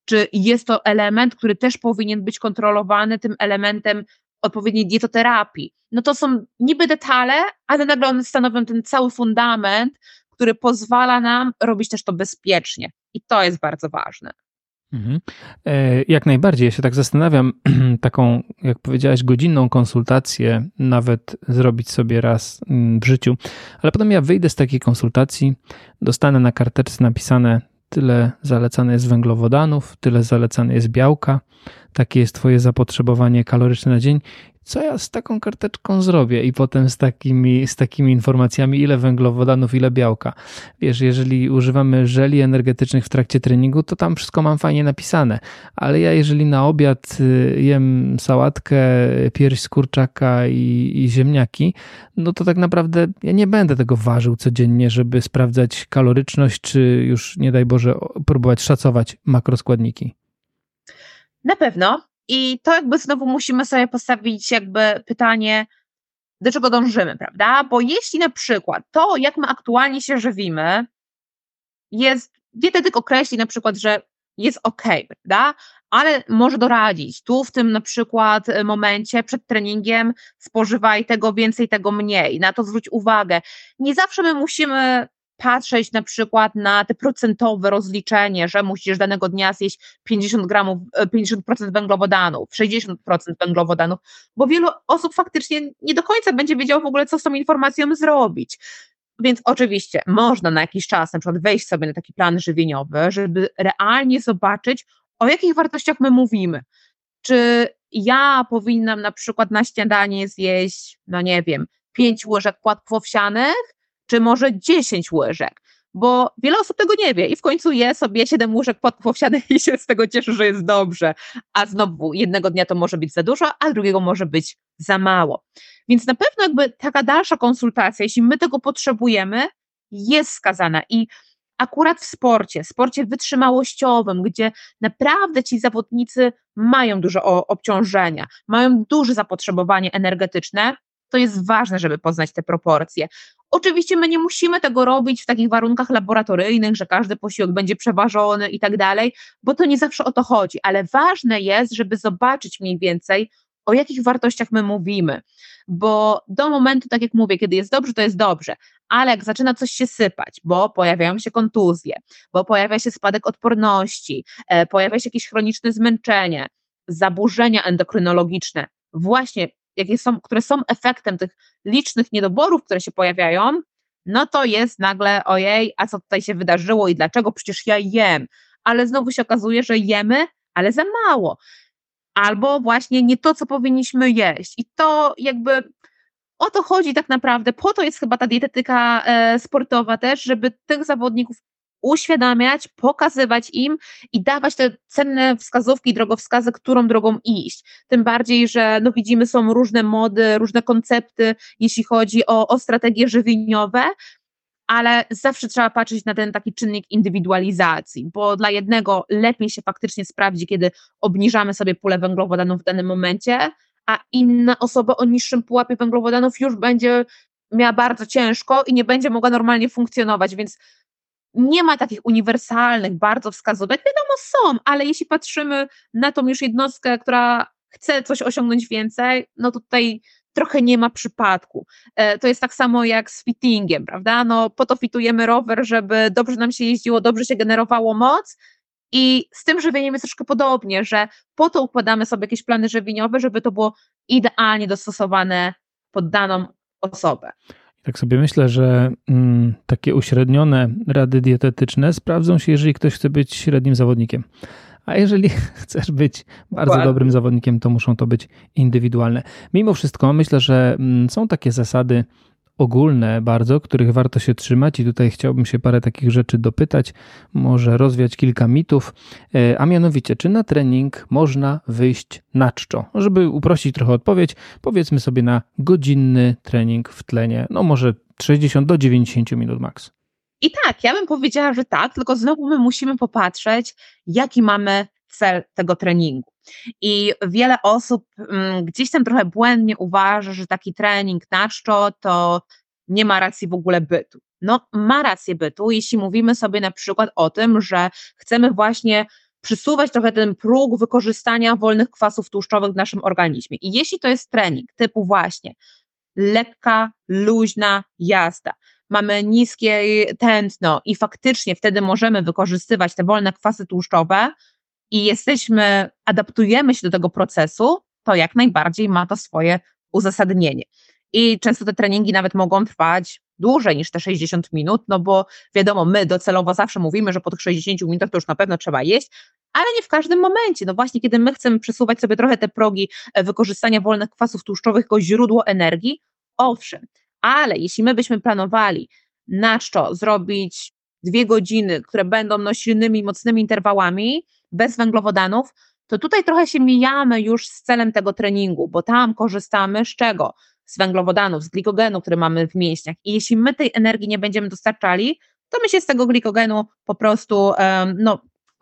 czy jest to element, który też powinien być kontrolowany tym elementem odpowiedniej dietoterapii. No to są niby detale, ale nagle one stanowią ten cały fundament, który pozwala nam robić też to bezpiecznie. I to jest bardzo ważne. Mhm. Jak najbardziej. Ja się tak zastanawiam, taką, jak powiedziałaś, godzinną konsultację nawet zrobić sobie raz w życiu, ale potem ja wyjdę z takiej konsultacji, dostanę na karteczce napisane: tyle zalecane jest węglowodanów, tyle zalecane jest białka, takie jest twoje zapotrzebowanie kaloryczne na dzień. Co ja z taką karteczką zrobię? I potem z takimi informacjami, ile węglowodanów, ile białka. Wiesz, jeżeli używamy żeli energetycznych w trakcie treningu, to tam wszystko mam fajnie napisane, ale ja jeżeli na obiad jem sałatkę, pierś z kurczaka i ziemniaki, no to tak naprawdę ja nie będę tego ważył codziennie, żeby sprawdzać kaloryczność, czy już nie daj Boże próbować szacować makroskładniki. Na pewno. I to jakby znowu musimy sobie postawić jakby pytanie, do czego dążymy, prawda? Bo jeśli na przykład to, jak my aktualnie się żywimy, jest, dietetyk określi na przykład, że jest okej, prawda? Ale może doradzić, tu w tym na przykład momencie przed treningiem spożywaj tego więcej, tego mniej, na to zwróć uwagę. Nie zawsze my musimy patrzeć na przykład na te procentowe rozliczenie, że musisz danego dnia zjeść 50% węglowodanów, 60% węglowodanów, bo wielu osób faktycznie nie do końca będzie wiedziało w ogóle, co z tą informacją zrobić. Więc oczywiście można na jakiś czas na przykład wejść sobie na taki plan żywieniowy, żeby realnie zobaczyć, o jakich wartościach my mówimy. Czy ja powinnam na przykład na śniadanie zjeść, 5 łyżek płatków owsianych, czy może 10 łyżek, bo wiele osób tego nie wie i w końcu je sobie 7 łyżek płatków owsianych i się z tego cieszy, że jest dobrze, a znowu jednego dnia to może być za dużo, a drugiego może być za mało. Więc na pewno jakby taka dalsza konsultacja, jeśli my tego potrzebujemy, jest skazana i akurat w sporcie wytrzymałościowym, gdzie naprawdę ci zawodnicy mają dużo obciążenia, mają duże zapotrzebowanie energetyczne, to jest ważne, żeby poznać te proporcje. Oczywiście my nie musimy tego robić w takich warunkach laboratoryjnych, że każdy posiłek będzie przeważony i tak dalej, bo to nie zawsze o to chodzi, ale ważne jest, żeby zobaczyć mniej więcej, o jakich wartościach my mówimy, bo do momentu, tak jak mówię, kiedy jest dobrze, to jest dobrze, ale jak zaczyna coś się sypać, bo pojawiają się kontuzje, bo pojawia się spadek odporności, pojawia się jakieś chroniczne zmęczenie, zaburzenia endokrynologiczne, właśnie które są efektem tych licznych niedoborów, które się pojawiają, no to jest nagle, ojej, a co tutaj się wydarzyło i dlaczego? Przecież ja jem, ale znowu się okazuje, że jemy, ale za mało. Albo właśnie nie to, co powinniśmy jeść. I to jakby o to chodzi tak naprawdę, po to jest chyba ta dietetyka sportowa też, żeby tych zawodników uświadamiać, pokazywać im i dawać te cenne wskazówki, drogowskazy, którą drogą iść. Tym bardziej, że no widzimy, są różne mody, różne koncepty, jeśli chodzi o strategie żywieniowe, ale zawsze trzeba patrzeć na ten taki czynnik indywidualizacji, bo dla jednego lepiej się faktycznie sprawdzi, kiedy obniżamy sobie pulę węglowodanów w danym momencie, a inna osoba o niższym pułapie węglowodanów już będzie miała bardzo ciężko i nie będzie mogła normalnie funkcjonować, więc nie ma takich uniwersalnych bardzo wskazówek, wiadomo są, ale jeśli patrzymy na tą już jednostkę, która chce coś osiągnąć więcej, no to tutaj trochę nie ma przypadku. To jest tak samo jak z fittingiem, prawda? No po to fitujemy rower, żeby dobrze nam się jeździło, dobrze się generowało moc i z tym żywieniem jest troszkę podobnie, że po to układamy sobie jakieś plany żywieniowe, żeby to było idealnie dostosowane pod daną osobę. Tak sobie myślę, że takie uśrednione rady dietetyczne sprawdzą się, jeżeli ktoś chce być średnim zawodnikiem. A jeżeli chcesz być bardzo dobrym zawodnikiem, to muszą to być indywidualne. Mimo wszystko myślę, że są takie zasady ogólne bardzo, których warto się trzymać i tutaj chciałbym się parę takich rzeczy dopytać, może rozwiać kilka mitów, a mianowicie, czy na trening można wyjść na czczo? Żeby uprościć trochę odpowiedź, powiedzmy sobie na godzinny trening w tlenie, no może 60 do 90 minut maks. I tak, ja bym powiedziała, że tak, tylko znowu my musimy popatrzeć, jaki mamy cel tego treningu. I wiele osób gdzieś tam trochę błędnie uważa, że taki trening na czczo to nie ma racji w ogóle bytu. No ma rację bytu, jeśli mówimy sobie na przykład o tym, że chcemy właśnie przysuwać trochę ten próg wykorzystania wolnych kwasów tłuszczowych w naszym organizmie. I jeśli to jest trening typu właśnie lekka, luźna jazda, mamy niskie tętno i faktycznie wtedy możemy wykorzystywać te wolne kwasy tłuszczowe i adaptujemy się do tego procesu, to jak najbardziej ma to swoje uzasadnienie. I często te treningi nawet mogą trwać dłużej niż te 60 minut, no bo wiadomo, my docelowo zawsze mówimy, że po tych 60 minutach to już na pewno trzeba jeść, ale nie w każdym momencie. No właśnie, kiedy my chcemy przesuwać sobie trochę te progi wykorzystania wolnych kwasów tłuszczowych jako źródło energii, owszem, ale jeśli my byśmy planowali na czczo zrobić 2 godziny, które będą silnymi, mocnymi interwałami, bez węglowodanów, to tutaj trochę się mijamy już z celem tego treningu, bo tam korzystamy z czego? Z węglowodanów, z glikogenu, który mamy w mięśniach. I jeśli my tej energii nie będziemy dostarczali, to my się z tego glikogenu po prostu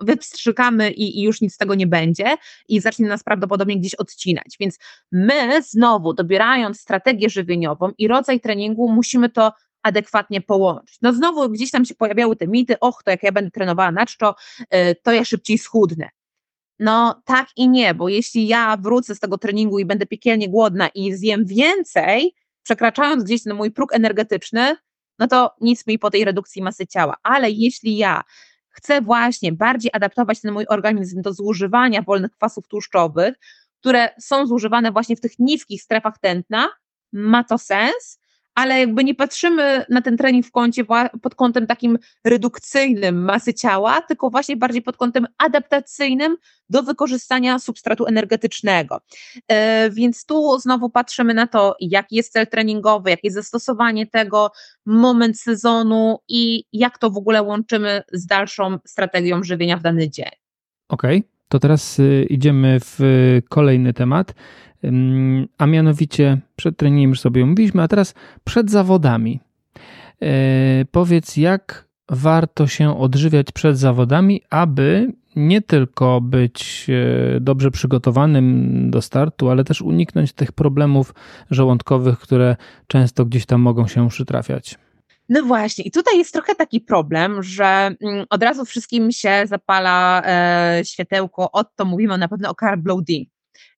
wypstrzykamy i już nic z tego nie będzie i zacznie nas prawdopodobnie gdzieś odcinać. Więc my znowu, dobierając strategię żywieniową i rodzaj treningu, musimy to adekwatnie połączyć. No znowu gdzieś tam się pojawiały te mity, to jak ja będę trenowała na czczo, to ja szybciej schudnę. No tak i nie, bo jeśli ja wrócę z tego treningu i będę piekielnie głodna i zjem więcej, przekraczając gdzieś ten mój próg energetyczny, no to nic mi po tej redukcji masy ciała. Ale jeśli ja chcę właśnie bardziej adaptować ten mój organizm do zużywania wolnych kwasów tłuszczowych, które są zużywane właśnie w tych niskich strefach tętna, ma to sens, ale jakby nie patrzymy na ten trening pod kątem takim redukcyjnym masy ciała, tylko właśnie bardziej pod kątem adaptacyjnym do wykorzystania substratu energetycznego. Więc tu znowu patrzymy na to, jaki jest cel treningowy, jakie jest zastosowanie tego, moment sezonu i jak to w ogóle łączymy z dalszą strategią żywienia w dany dzień. Okej, to teraz idziemy w kolejny temat, a mianowicie przed treningiem już sobie omówiliśmy, a teraz przed zawodami. Powiedz, jak warto się odżywiać przed zawodami, aby nie tylko być dobrze przygotowanym do startu, ale też uniknąć tych problemów żołądkowych, które często gdzieś tam mogą się przytrafiać. No właśnie, i tutaj jest trochę taki problem, że od razu wszystkim się zapala światełko, to mówimy na pewno o carb loading.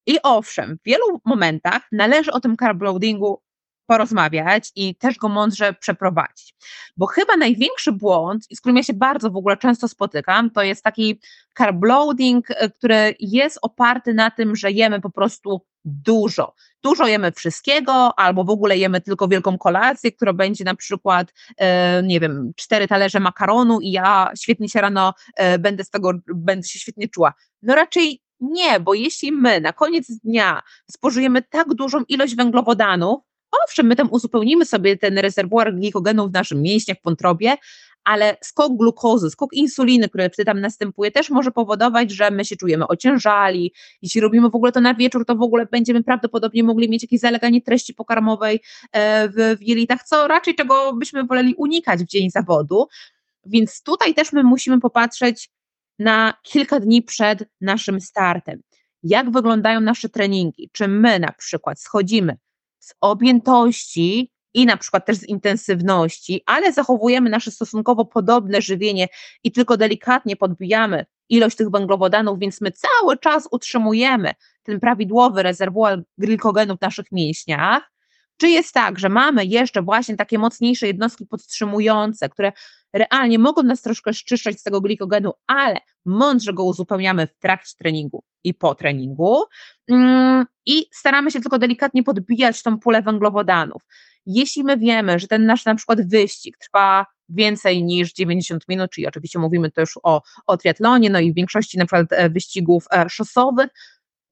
I owszem, w wielu momentach należy o tym carb loadingu porozmawiać i też go mądrze przeprowadzić. Bo chyba największy błąd, z którym ja się bardzo w ogóle często spotykam, to jest taki carb loading, który jest oparty na tym, że jemy po prostu dużo. Dużo jemy wszystkiego, albo w ogóle jemy tylko wielką kolację, która będzie na przykład, nie wiem, 4 talerze makaronu i ja świetnie się rano będę się świetnie czuła. No raczej nie, bo jeśli my na koniec dnia spożyjemy tak dużą ilość węglowodanów, owszem, my tam uzupełnimy sobie ten rezerwuar glikogenu w naszym mięśniach, w wątrobie, ale skok glukozy, skok insuliny, który wtedy tam następuje, też może powodować, że my się czujemy ociężali. Jeśli robimy w ogóle to na wieczór, to w ogóle będziemy prawdopodobnie mogli mieć jakieś zaleganie treści pokarmowej w jelitach, co raczej czego byśmy woleli unikać w dzień zawodu. Więc tutaj też my musimy popatrzeć na kilka dni przed naszym startem. Jak wyglądają nasze treningi? Czy my na przykład schodzimy z objętości i na przykład też z intensywności, ale zachowujemy nasze stosunkowo podobne żywienie i tylko delikatnie podbijamy ilość tych węglowodanów, więc my cały czas utrzymujemy ten prawidłowy rezerwuar glikogenu w naszych mięśniach. Czy jest tak, że mamy jeszcze właśnie takie mocniejsze jednostki podtrzymujące, które realnie mogą nas troszkę szczyszczać z tego glikogenu, ale mądrze go uzupełniamy w trakcie treningu i po treningu i staramy się tylko delikatnie podbijać tą pulę węglowodanów. Jeśli my wiemy, że ten nasz na przykład wyścig trwa więcej niż 90 minut, czyli oczywiście mówimy to już o triatlonie, no i w większości na przykład wyścigów szosowych,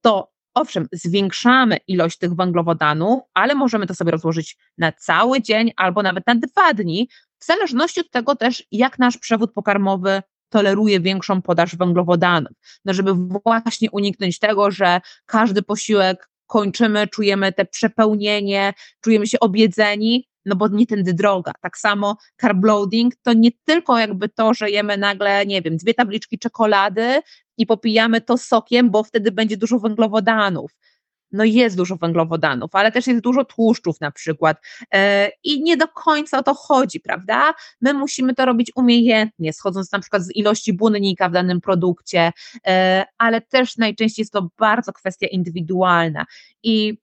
to owszem, zwiększamy ilość tych węglowodanów, ale możemy to sobie rozłożyć na cały dzień albo nawet na 2 dni, w zależności od tego też, jak nasz przewód pokarmowy toleruje większą podaż węglowodanów. No, żeby właśnie uniknąć tego, że każdy posiłek kończymy, czujemy te przepełnienie, czujemy się objedzeni, no bo nie tędy droga. Tak samo carb loading to nie tylko jakby to, że jemy nagle, nie wiem, 2 tabliczki czekolady i popijamy to sokiem, bo wtedy będzie dużo węglowodanów. No jest dużo węglowodanów, ale też jest dużo tłuszczów na przykład i nie do końca o to chodzi, prawda? My musimy to robić umiejętnie, schodząc na przykład z ilości błonnika w danym produkcie, ale też najczęściej jest to bardzo kwestia indywidualna i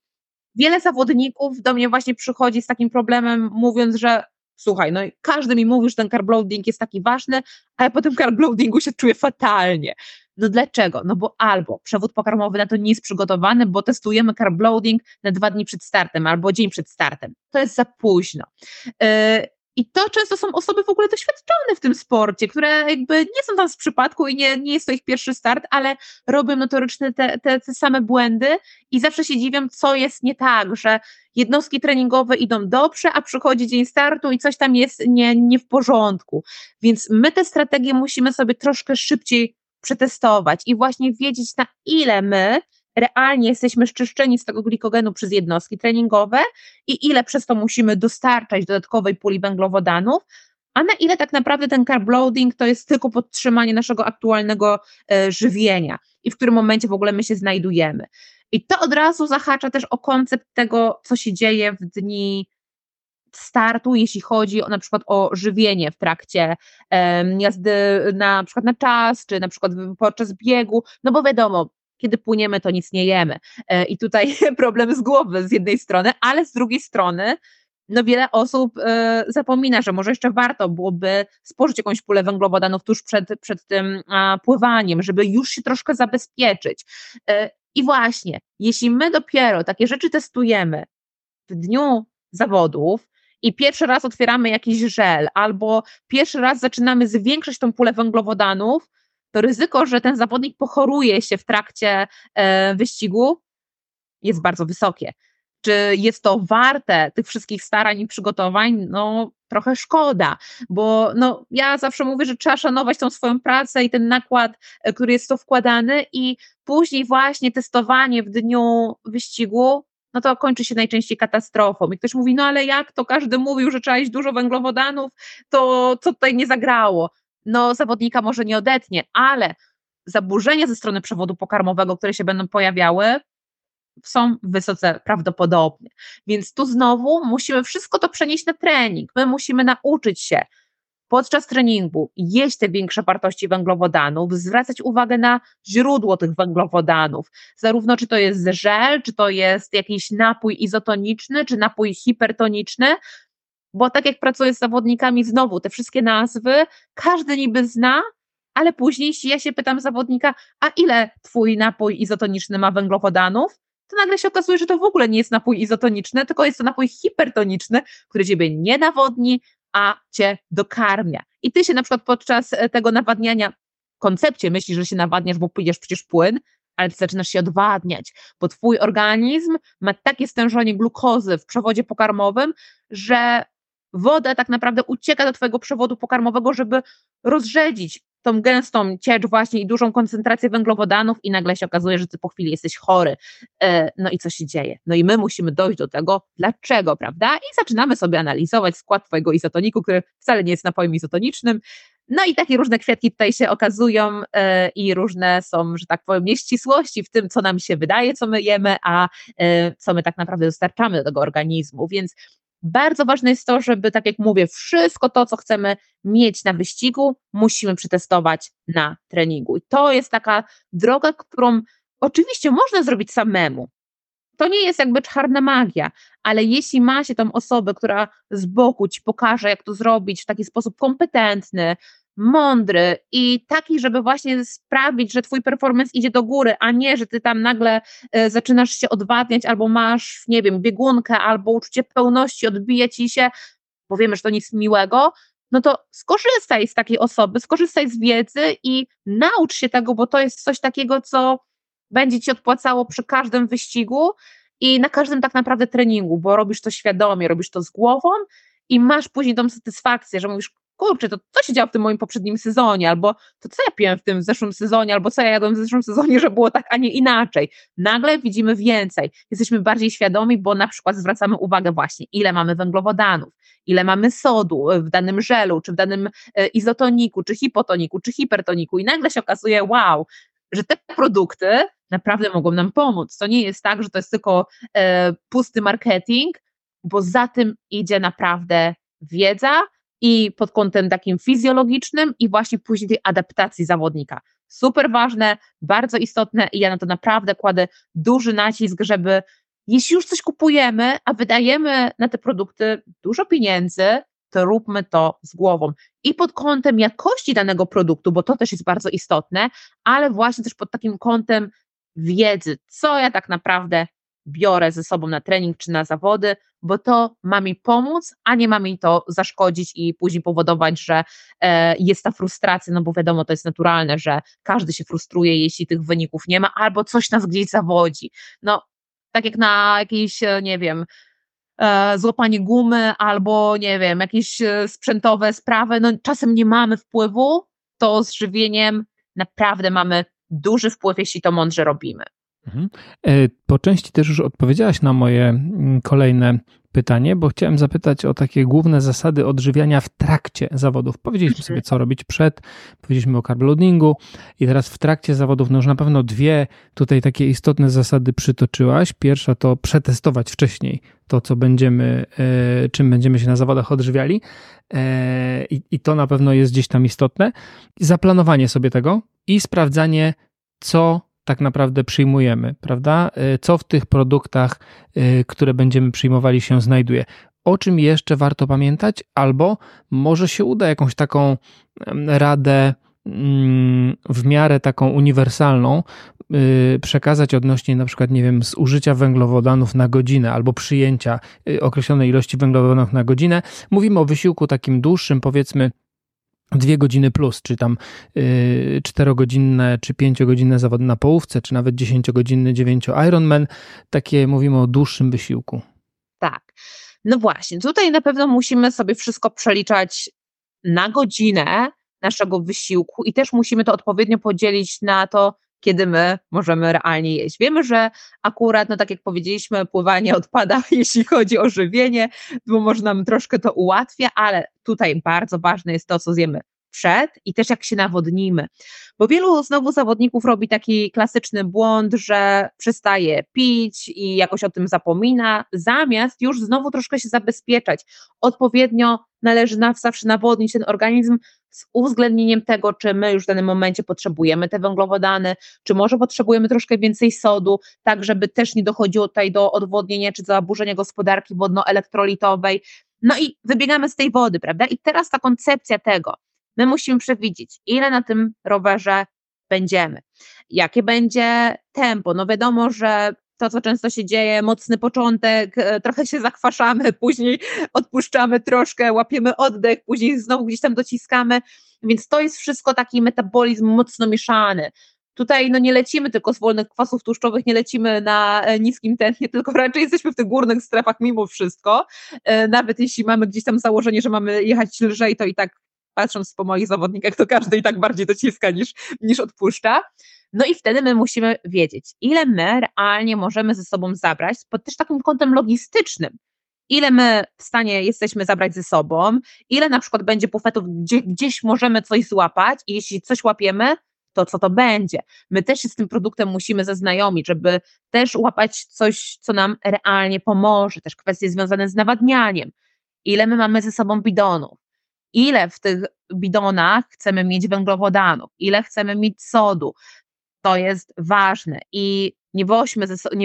wiele zawodników do mnie właśnie przychodzi z takim problemem, mówiąc, że słuchaj, no każdy mi mówi, że ten carb loading jest taki ważny, ale po tym carb loadingu się czuję fatalnie. No dlaczego? No bo albo przewód pokarmowy na to nie jest przygotowany, bo testujemy carb loading na 2 dni przed startem albo dzień przed startem. To jest za późno. I to często są osoby w ogóle doświadczone w tym sporcie, które jakby nie są tam z przypadku i nie jest to ich pierwszy start, ale robią notoryczne te same błędy i zawsze się dziwią, co jest nie tak, że jednostki treningowe idą dobrze, a przychodzi dzień startu i coś tam jest nie w porządku. Więc my te strategie musimy sobie troszkę szybciej przetestować i właśnie wiedzieć, na ile my realnie jesteśmy szczyszczeni z tego glikogenu przez jednostki treningowe i ile przez to musimy dostarczać dodatkowej puli węglowodanów, a na ile tak naprawdę ten carb loading to jest tylko podtrzymanie naszego aktualnego żywienia i w którym momencie w ogóle my się znajdujemy. I to od razu zahacza też o koncept tego, co się dzieje w dni startu, jeśli chodzi o, na przykład o żywienie w trakcie jazdy na przykład na czas, czy na przykład podczas biegu, no bo wiadomo, kiedy płyniemy, to nic nie jemy. I tutaj problem z głowy z jednej strony, ale z drugiej strony no wiele osób zapomina, że może jeszcze warto byłoby spożyć jakąś pulę węglowodanów tuż przed tym pływaniem, żeby już się troszkę zabezpieczyć. I właśnie, jeśli my dopiero takie rzeczy testujemy w dniu zawodów i pierwszy raz otwieramy jakiś żel albo pierwszy raz zaczynamy zwiększać tą pulę węglowodanów, to ryzyko, że ten zawodnik pochoruje się w trakcie wyścigu jest bardzo wysokie. Czy jest to warte tych wszystkich starań i przygotowań? No trochę szkoda, bo no, ja zawsze mówię, że trzeba szanować tą swoją pracę i ten nakład, który jest w to wkładany i później właśnie testowanie w dniu wyścigu, no to kończy się najczęściej katastrofą. I ktoś mówi, no ale jak to każdy mówił, że trzeba jeść dużo węglowodanów, to co tutaj nie zagrało? No zawodnika może nie odetnie, ale zaburzenia ze strony przewodu pokarmowego, które się będą pojawiały, są wysoce prawdopodobne. Więc tu znowu musimy wszystko to przenieść na trening. My musimy nauczyć się podczas treningu jeść te większe wartości węglowodanów, zwracać uwagę na źródło tych węglowodanów. Zarówno czy to jest żel, czy to jest jakiś napój izotoniczny, czy napój hipertoniczny, bo tak jak pracuję z zawodnikami, znowu te wszystkie nazwy, każdy niby zna, ale później jeśli ja się pytam zawodnika, a ile twój napój izotoniczny ma węglowodanów? To nagle się okazuje, że to w ogóle nie jest napój izotoniczny, tylko jest to napój hipertoniczny, który ciebie nie nawodni, a cię dokarmia. I ty się na przykład podczas tego nawadniania w koncepcie myślisz, że się nawadniasz, bo pijesz przecież płyn, ale ty zaczynasz się odwadniać, bo twój organizm ma takie stężenie glukozy w przewodzie pokarmowym, że woda tak naprawdę ucieka do twojego przewodu pokarmowego, żeby rozrzedzić tą gęstą ciecz właśnie i dużą koncentrację węglowodanów i nagle się okazuje, że ty po chwili jesteś chory. No i co się dzieje? No i my musimy dojść do tego, dlaczego, prawda? I zaczynamy sobie analizować skład twojego izotoniku, który wcale nie jest napojem izotonicznym. No i takie różne kwiatki tutaj się okazują i różne są, że tak powiem, nieścisłości w tym, co nam się wydaje, co my jemy, a co my tak naprawdę dostarczamy do tego organizmu. Więc bardzo ważne jest to, żeby, tak jak mówię, wszystko to, co chcemy mieć na wyścigu, musimy przetestować na treningu. I to jest taka droga, którą oczywiście można zrobić samemu. To nie jest jakby czarna magia, ale jeśli ma się tą osobę, która z boku ci pokaże, jak to zrobić w taki sposób kompetentny, mądry i taki, żeby właśnie sprawić, że twój performance idzie do góry, a nie, że ty tam nagle zaczynasz się odwadniać albo masz, nie wiem, biegunkę albo uczucie pełności, odbija ci się, bo wiemy, że to nic miłego, no to skorzystaj z takiej osoby, skorzystaj z wiedzy i naucz się tego, bo to jest coś takiego, co będzie ci odpłacało przy każdym wyścigu i na każdym tak naprawdę treningu, bo robisz to świadomie, robisz to z głową i masz później tą satysfakcję, że mówisz, kurczę, to co się działo w tym moim poprzednim sezonie, albo to co ja piłem w tym zeszłym sezonie, albo co ja jadłem w zeszłym sezonie, że było tak, a nie inaczej. Nagle widzimy więcej, jesteśmy bardziej świadomi, bo na przykład zwracamy uwagę właśnie, ile mamy węglowodanów, ile mamy sodu w danym żelu, czy w danym izotoniku, czy hipotoniku, czy hipertoniku i nagle się okazuje, wow, że te produkty naprawdę mogą nam pomóc. To nie jest tak, że to jest tylko pusty marketing, bo za tym idzie naprawdę wiedza, i pod kątem takim fizjologicznym i właśnie później tej adaptacji zawodnika. Super ważne, bardzo istotne i ja na to naprawdę kładę duży nacisk, żeby jeśli już coś kupujemy, a wydajemy na te produkty dużo pieniędzy, to róbmy to z głową. I pod kątem jakości danego produktu, bo to też jest bardzo istotne, ale właśnie też pod takim kątem wiedzy, co ja tak naprawdę biorę ze sobą na trening czy na zawody, bo to ma mi pomóc, a nie ma mi to zaszkodzić i później powodować, że jest ta frustracja, no bo wiadomo, to jest naturalne, że każdy się frustruje, jeśli tych wyników nie ma, albo coś nas gdzieś zawodzi. No, tak jak na jakiejś, nie wiem, złapanie gumy, albo nie wiem, jakieś sprzętowe sprawy, no czasem nie mamy wpływu, to z żywieniem naprawdę mamy duży wpływ, jeśli to mądrze robimy. Po części też już odpowiedziałaś na moje kolejne pytanie, bo chciałem zapytać o takie główne zasady odżywiania w trakcie zawodów. Powiedzieliśmy sobie, co robić przed, powiedzieliśmy o carb-loadingu i teraz w trakcie zawodów, no już na pewno dwie tutaj takie istotne zasady przytoczyłaś. Pierwsza to przetestować wcześniej to, co będziemy, czym będziemy się na zawodach odżywiali i to na pewno jest gdzieś tam istotne. Zaplanowanie sobie tego i sprawdzanie, co tak naprawdę przyjmujemy, prawda? Co w tych produktach, które będziemy przyjmowali, się znajduje? O czym jeszcze warto pamiętać? Albo może się uda jakąś taką radę w miarę taką uniwersalną przekazać odnośnie na przykład, nie wiem, zużycia węglowodanów na godzinę albo przyjęcia określonej ilości węglowodanów na godzinę. Mówimy o wysiłku takim dłuższym, powiedzmy 2 godziny plus, czy tam 4-godzinne, czy 5-godzinne zawody na połówce, czy nawet 10-godzinny 9 Ironman. Takie mówimy o dłuższym wysiłku. Tak. No właśnie, tutaj na pewno musimy sobie wszystko przeliczać na godzinę naszego wysiłku i też musimy to odpowiednio podzielić na to, kiedy my możemy realnie jeść. Wiemy, że akurat, no tak jak powiedzieliśmy, pływanie odpada, jeśli chodzi o żywienie, bo może nam troszkę to ułatwia, ale tutaj bardzo ważne jest to, co zjemy przed i też jak się nawodnimy. Bo wielu znowu zawodników robi taki klasyczny błąd, że przestaje pić i jakoś o tym zapomina, zamiast już znowu troszkę się zabezpieczać. Odpowiednio należy zawsze nawodnić ten organizm z uwzględnieniem tego, czy my już w danym momencie potrzebujemy te węglowodany, czy może potrzebujemy troszkę więcej sodu, tak żeby też nie dochodziło tutaj do odwodnienia czy zaburzenia gospodarki wodno-elektrolitowej. No i wybiegamy z tej wody, prawda? I teraz ta koncepcja tego, my musimy przewidzieć, ile na tym rowerze będziemy, jakie będzie tempo. No wiadomo, że to, co często się dzieje, mocny początek, trochę się zakwaszamy, później odpuszczamy troszkę, łapiemy oddech, później znowu gdzieś tam dociskamy, więc to jest wszystko taki metabolizm mocno mieszany. Tutaj no nie lecimy tylko z wolnych kwasów tłuszczowych, nie lecimy na niskim tętnie, tylko raczej jesteśmy w tych górnych strefach mimo wszystko, nawet jeśli mamy gdzieś tam założenie, że mamy jechać lżej, to i tak patrząc po moich zawodnikach, to każdy i tak bardziej dociska niż odpuszcza. No i wtedy my musimy wiedzieć, ile my realnie możemy ze sobą zabrać, pod też takim kątem logistycznym. Ile my w stanie jesteśmy zabrać ze sobą, ile na przykład będzie bufetów, gdzieś możemy coś złapać i jeśli coś łapiemy, to co to będzie. My też się z tym produktem musimy zaznajomić, żeby też łapać coś, co nam realnie pomoże. Też kwestie związane z nawadnianiem. Ile my mamy ze sobą bidonów. Ile w tych bidonach chcemy mieć węglowodanów, ile chcemy mieć sodu, to jest ważne i nie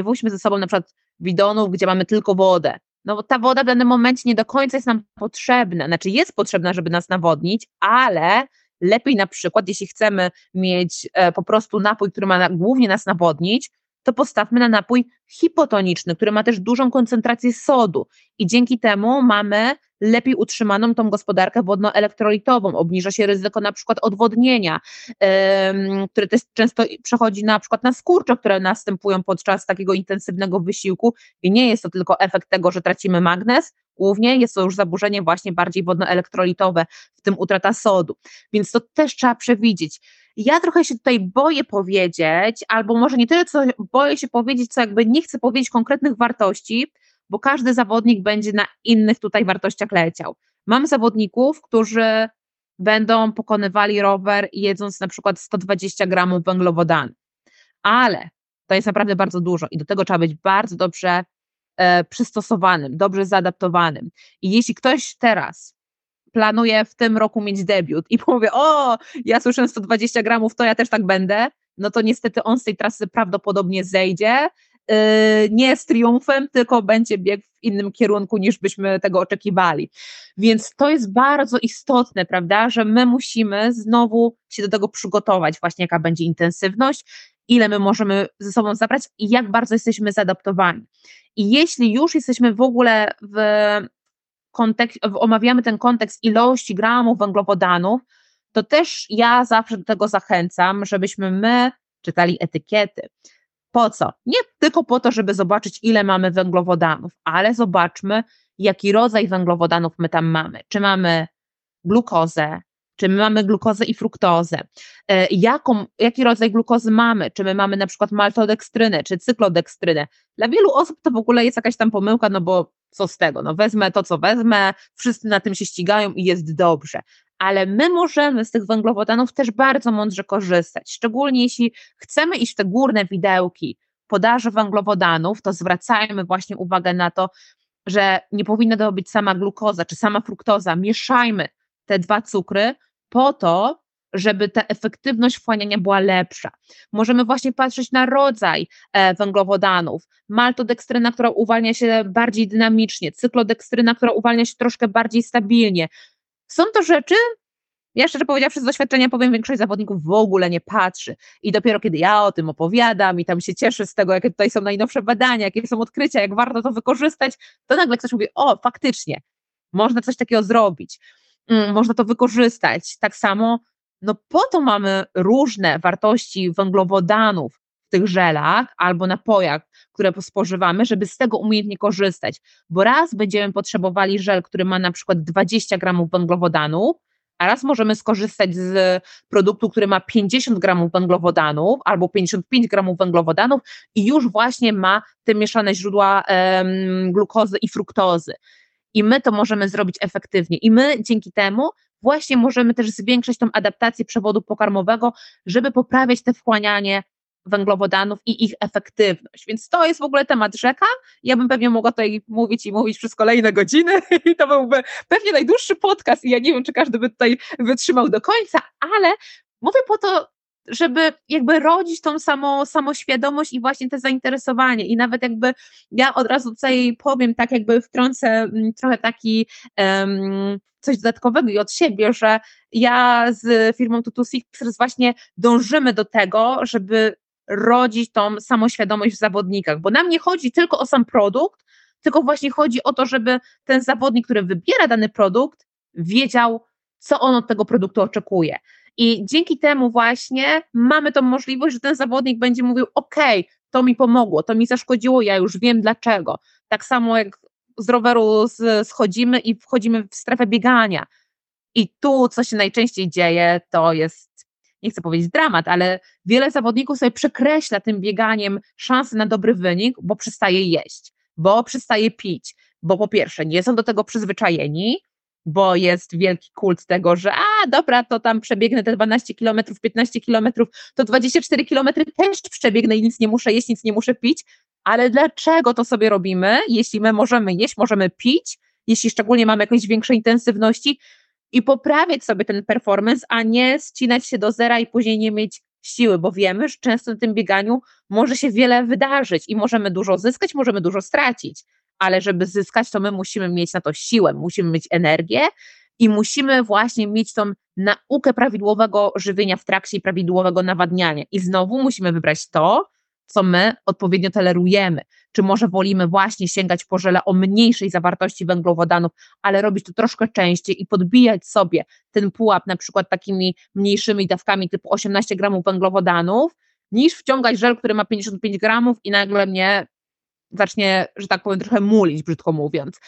wóźmy ze sobą na przykład bidonów, gdzie mamy tylko wodę, no bo ta woda w danym momencie nie do końca jest nam potrzebna, znaczy jest potrzebna, żeby nas nawodnić, ale lepiej na przykład, jeśli chcemy mieć po prostu napój, który ma głównie nas nawodnić, to postawmy na napój hipotoniczny, który ma też dużą koncentrację sodu i dzięki temu mamy lepiej utrzymaną tą gospodarkę wodno-elektrolitową, obniża się ryzyko na przykład odwodnienia, które też często przechodzi na przykład na skurcze, które następują podczas takiego intensywnego wysiłku i nie jest to tylko efekt tego, że tracimy magnez, głównie jest to już zaburzenie właśnie bardziej wodno-elektrolitowe, w tym utrata sodu, więc to też trzeba przewidzieć. Ja trochę się tutaj boję powiedzieć, albo może nie tyle, co boję się powiedzieć, co jakby nie chcę powiedzieć konkretnych wartości, bo każdy zawodnik będzie na innych tutaj wartościach leciał. Mam zawodników, którzy będą pokonywali rower jedząc na przykład 120 gramów węglowodanów, ale to jest naprawdę bardzo dużo i do tego trzeba być bardzo dobrze przystosowanym, dobrze zaadaptowanym. I jeśli ktoś teraz planuję w tym roku mieć debiut i mówię, o, ja słyszę 120 gramów, to ja też tak będę, no to niestety on z tej trasy prawdopodobnie zejdzie, nie z triumfem, tylko będzie biegł w innym kierunku niż byśmy tego oczekiwali. Więc to jest bardzo istotne, prawda, że my musimy znowu się do tego przygotować, właśnie jaka będzie intensywność, ile my możemy ze sobą zabrać i jak bardzo jesteśmy zaadaptowani. I jeśli już jesteśmy w ogóle omawiamy ten kontekst ilości gramów węglowodanów, to też ja zawsze do tego zachęcam, żebyśmy my czytali etykiety. Po co? Nie tylko po to, żeby zobaczyć, ile mamy węglowodanów, ale zobaczmy, jaki rodzaj węglowodanów my tam mamy. Czy mamy glukozę, czy my mamy glukozę i fruktozę, jaki rodzaj glukozy mamy, czy my mamy na przykład maltodekstrynę, czy cyklodekstrynę. Dla wielu osób to w ogóle jest jakaś tam pomyłka, no bo co z tego, no wezmę to, co wezmę, wszyscy na tym się ścigają i jest dobrze. Ale my możemy z tych węglowodanów też bardzo mądrze korzystać, szczególnie jeśli chcemy iść w te górne widełki podaży węglowodanów, to zwracajmy właśnie uwagę na to, że nie powinna to być sama glukoza czy sama fruktoza, mieszajmy te dwa cukry po to, żeby ta efektywność wchłaniania była lepsza. Możemy właśnie patrzeć na rodzaj węglowodanów, maltodekstryna, która uwalnia się bardziej dynamicznie, cyklodekstryna, która uwalnia się troszkę bardziej stabilnie. Są to rzeczy, Ja szczerze powiedziawszy z doświadczenia powiem, większość zawodników w ogóle nie patrzy i dopiero kiedy ja o tym opowiadam i tam się cieszę z tego, jakie tutaj są najnowsze badania, jakie są odkrycia, jak warto to wykorzystać, to nagle ktoś mówi, o faktycznie, można coś takiego zrobić, można to wykorzystać. Tak samo, no po to mamy różne wartości węglowodanów w tych żelach albo napojach, które spożywamy, żeby z tego umiejętnie korzystać, bo raz będziemy potrzebowali żel, który ma na przykład 20 gramów węglowodanów, a raz możemy skorzystać z produktu, który ma 50 gramów węglowodanów albo 55 gramów węglowodanów i już właśnie ma te mieszane źródła glukozy i fruktozy. I my to możemy zrobić efektywnie i my dzięki temu właśnie możemy też zwiększyć tą adaptację przewodu pokarmowego, żeby poprawiać te wchłanianie węglowodanów i ich efektywność. Więc to jest w ogóle temat rzeka. Ja bym pewnie mogła tutaj mówić i mówić przez kolejne godziny i to byłby pewnie najdłuższy podcast i ja nie wiem, czy każdy by tutaj wytrzymał do końca, ale mówię po to, żeby jakby rodzić tą samoświadomość i właśnie te zainteresowanie i nawet jakby ja od razu tutaj powiem, tak jakby wtrącę trochę taki coś dodatkowego i od siebie, że ja z firmą 226ERS właśnie dążymy do tego, żeby rodzić tą samoświadomość w zawodnikach, bo nam nie chodzi tylko o sam produkt, tylko właśnie chodzi o to, żeby ten zawodnik, który wybiera dany produkt, wiedział, co on od tego produktu oczekuje. I dzięki temu właśnie mamy tą możliwość, że ten zawodnik będzie mówił, okej, to mi pomogło, to mi zaszkodziło, ja już wiem dlaczego. Tak samo jak z roweru schodzimy i wchodzimy w strefę biegania. I tu, co się najczęściej dzieje, to jest, nie chcę powiedzieć dramat, ale wiele zawodników sobie przekreśla tym bieganiem szansę na dobry wynik, bo przestaje jeść, bo przestaje pić, bo po pierwsze nie są do tego przyzwyczajeni, bo jest wielki kult tego, że dobra, to tam przebiegnę te 12 km, 15 km, to 24 km też przebiegnę i nic nie muszę jeść, nic nie muszę pić, ale dlaczego to sobie robimy, jeśli my możemy jeść, możemy pić, jeśli szczególnie mamy jakieś większej intensywności i poprawiać sobie ten performance, a nie ścinać się do zera i później nie mieć siły, bo wiemy, że często w tym bieganiu może się wiele wydarzyć i możemy dużo zyskać, możemy dużo stracić. Ale żeby zyskać, to my musimy mieć na to siłę, musimy mieć energię i musimy właśnie mieć tą naukę prawidłowego żywienia w trakcie i prawidłowego nawadniania. I znowu musimy wybrać to, co my odpowiednio tolerujemy. Czy może wolimy właśnie sięgać po żela o mniejszej zawartości węglowodanów, ale robić to troszkę częściej i podbijać sobie ten pułap na przykład takimi mniejszymi dawkami typu 18 gramów węglowodanów, niż wciągać żel, który ma 55 gramów i nagle mnie zacznie, że tak powiem, trochę mulić, brzydko mówiąc.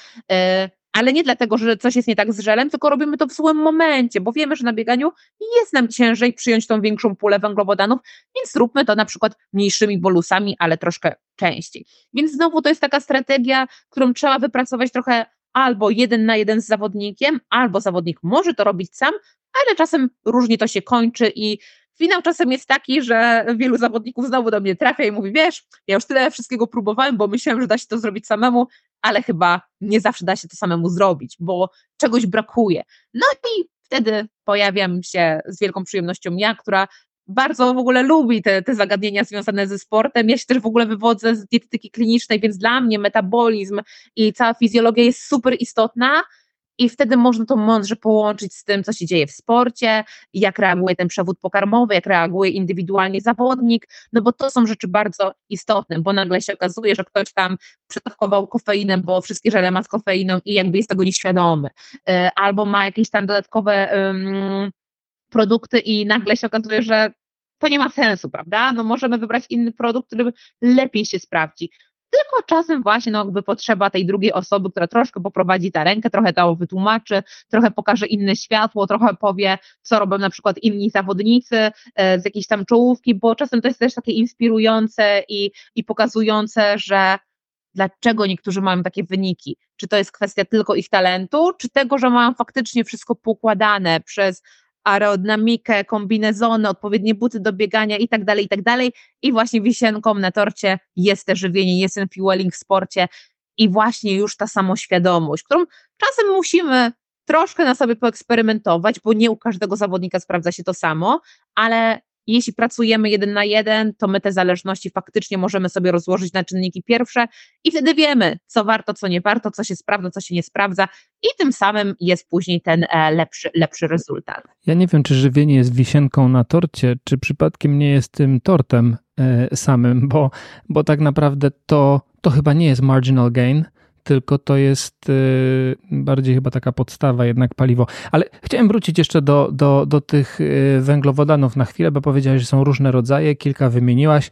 Ale nie dlatego, że coś jest nie tak z żelem, tylko robimy to w złym momencie, bo wiemy, że na bieganiu jest nam ciężej przyjąć tą większą pulę węglowodanów, więc zróbmy to na przykład mniejszymi bolusami, ale troszkę częściej. Więc znowu to jest taka strategia, którą trzeba wypracować trochę albo 1 na 1 z zawodnikiem, albo zawodnik może to robić sam, ale czasem różnie to się kończy i finał czasem jest taki, że wielu zawodników znowu do mnie trafia i mówi, wiesz, ja już tyle wszystkiego próbowałem, bo myślałem, że da się to zrobić samemu, ale chyba nie zawsze da się to samemu zrobić, bo czegoś brakuje. No i wtedy pojawiam się z wielką przyjemnością ja, która bardzo w ogóle lubi te zagadnienia związane ze sportem. Ja się też w ogóle wywodzę z dietetyki klinicznej, więc dla mnie metabolizm i cała fizjologia jest super istotna. I wtedy można to mądrze połączyć z tym, co się dzieje w sporcie, jak reaguje ten przewód pokarmowy, jak reaguje indywidualnie zawodnik, no bo to są rzeczy bardzo istotne, bo nagle się okazuje, że ktoś tam przetawkował kofeinę, bo wszystkie żele ma z kofeiną i jakby jest tego nieświadomy, albo ma jakieś tam dodatkowe produkty i nagle się okazuje, że to nie ma sensu, prawda? No możemy wybrać inny produkt, który lepiej się sprawdzi. Tylko czasem właśnie jakby potrzeba tej drugiej osoby, która troszkę poprowadzi tę rękę, trochę to wytłumaczy, trochę pokaże inne światło, trochę powie, co robią na przykład inni zawodnicy z jakiejś tam czołówki, bo czasem to jest też takie inspirujące i pokazujące, że dlaczego niektórzy mają takie wyniki. Czy to jest kwestia tylko ich talentu, czy tego, że mają faktycznie wszystko poukładane przez aerodynamikę, kombinezony, odpowiednie buty do biegania i tak dalej, i tak dalej. I właśnie wisienką na torcie jest te żywienie, jest ten fueling w sporcie i właśnie już ta samoświadomość, którą czasem musimy troszkę na sobie poeksperymentować, bo nie u każdego zawodnika sprawdza się to samo, ale Jeśli pracujemy 1 na 1, to my te zależności faktycznie możemy sobie rozłożyć na czynniki pierwsze i wtedy wiemy, co warto, co nie warto, co się sprawdza, co się nie sprawdza i tym samym jest później ten lepszy rezultat. Ja nie wiem, czy żywienie jest wisienką na torcie, czy przypadkiem nie jest tym tortem samym, bo tak naprawdę to chyba nie jest marginal gain, tylko to jest bardziej chyba taka podstawa, jednak paliwo. Ale chciałem wrócić jeszcze do tych węglowodanów na chwilę, bo powiedziałeś, że są różne rodzaje, kilka wymieniłaś,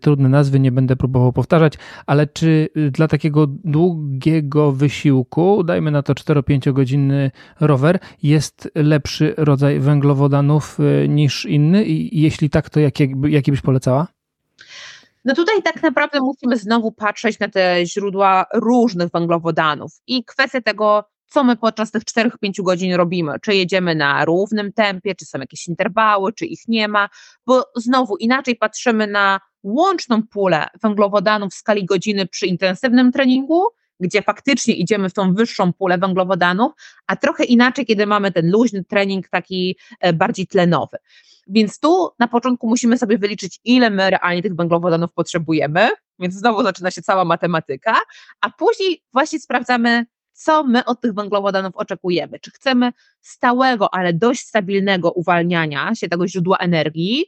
trudne nazwy, nie będę próbował powtarzać, ale czy dla takiego długiego wysiłku, dajmy na to 4-5 godzinny rower, jest lepszy rodzaj węglowodanów niż inny? I jeśli tak, to jaki byś polecała? No tutaj tak naprawdę musimy znowu patrzeć na te źródła różnych węglowodanów i kwestia tego, co my podczas tych 4-5 godzin robimy, czy jedziemy na równym tempie, czy są jakieś interwały, czy ich nie ma, bo znowu inaczej patrzymy na łączną pulę węglowodanów w skali godziny przy intensywnym treningu, gdzie faktycznie idziemy w tą wyższą pulę węglowodanów, a trochę inaczej, kiedy mamy ten luźny trening taki bardziej tlenowy. Więc tu na początku musimy sobie wyliczyć, ile my realnie tych węglowodanów potrzebujemy, więc znowu zaczyna się cała matematyka, a później właśnie sprawdzamy, co my od tych węglowodanów oczekujemy. Czy chcemy stałego, ale dość stabilnego uwalniania się tego źródła energii,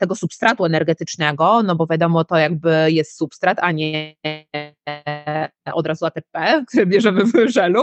tego substratu energetycznego, no bo wiadomo, to jakby jest substrat, a nie od razu ATP, które bierzemy w żelu,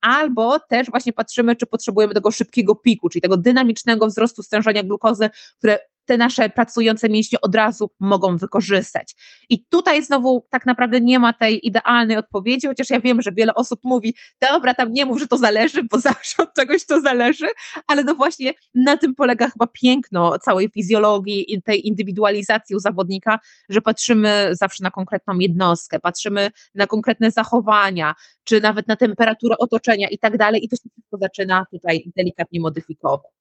albo też właśnie patrzymy, czy potrzebujemy tego szybkiego piku, czyli tego dynamicznego wzrostu stężenia glukozy, które te nasze pracujące mięśnie od razu mogą wykorzystać. I tutaj znowu tak naprawdę nie ma tej idealnej odpowiedzi, chociaż ja wiem, że wiele osób mówi, dobra, tam nie mów, że to zależy, bo zawsze od czegoś to zależy, ale no właśnie na tym polega chyba piękno całej fizjologii i tej indywidualizacji u zawodnika, że patrzymy zawsze na konkretną jednostkę, patrzymy na konkretne zachowania, czy nawet na temperaturę otoczenia i tak dalej i to się wszystko zaczyna tutaj delikatnie modyfikować.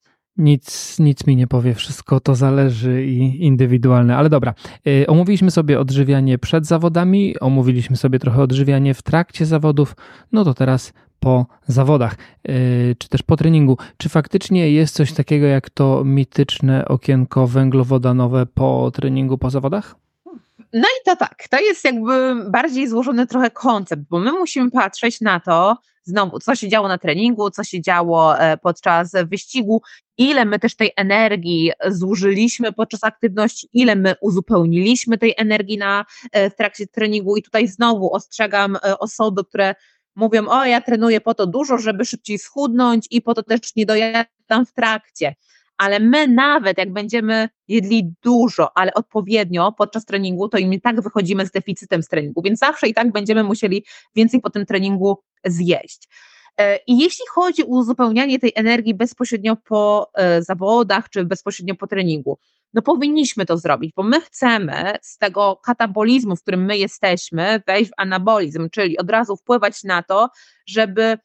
Nic mi nie powie, wszystko to zależy i indywidualne, ale dobra. Omówiliśmy sobie odżywianie przed zawodami, omówiliśmy sobie trochę odżywianie w trakcie zawodów, no to teraz po zawodach, czy też po treningu. Czy faktycznie jest coś takiego jak to mityczne okienko węglowodanowe po treningu, po zawodach? No i to tak, to jest jakby bardziej złożony trochę koncept, bo my musimy patrzeć na to, znowu, co się działo na treningu, co się działo podczas wyścigu, ile my też tej energii zużyliśmy podczas aktywności, ile my uzupełniliśmy tej energii w trakcie treningu i tutaj znowu ostrzegam osoby, które mówią, o ja trenuję po to dużo, żeby szybciej schudnąć i po to też nie dojadam w trakcie. Ale my nawet jak będziemy jedli dużo, ale odpowiednio podczas treningu, to im i tak wychodzimy z deficytem z treningu, więc zawsze i tak będziemy musieli więcej po tym treningu zjeść. I jeśli chodzi o uzupełnianie tej energii bezpośrednio po zawodach czy bezpośrednio po treningu, no powinniśmy to zrobić, bo my chcemy z tego katabolizmu, w którym my jesteśmy, wejść w anabolizm, czyli od razu wpływać na to, żeby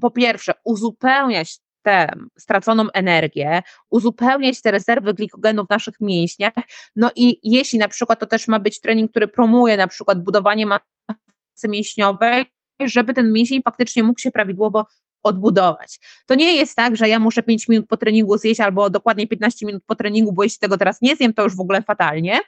po pierwsze uzupełniać tę straconą energię, uzupełniać te rezerwy glikogenu w naszych mięśniach, no i jeśli na przykład to też ma być trening, który promuje na przykład budowanie masy mięśniowej, żeby ten mięsień faktycznie mógł się prawidłowo odbudować. To nie jest tak, że ja muszę 5 minut po treningu zjeść albo dokładnie 15 minut po treningu, bo jeśli tego teraz nie zjem, to już w ogóle fatalnie,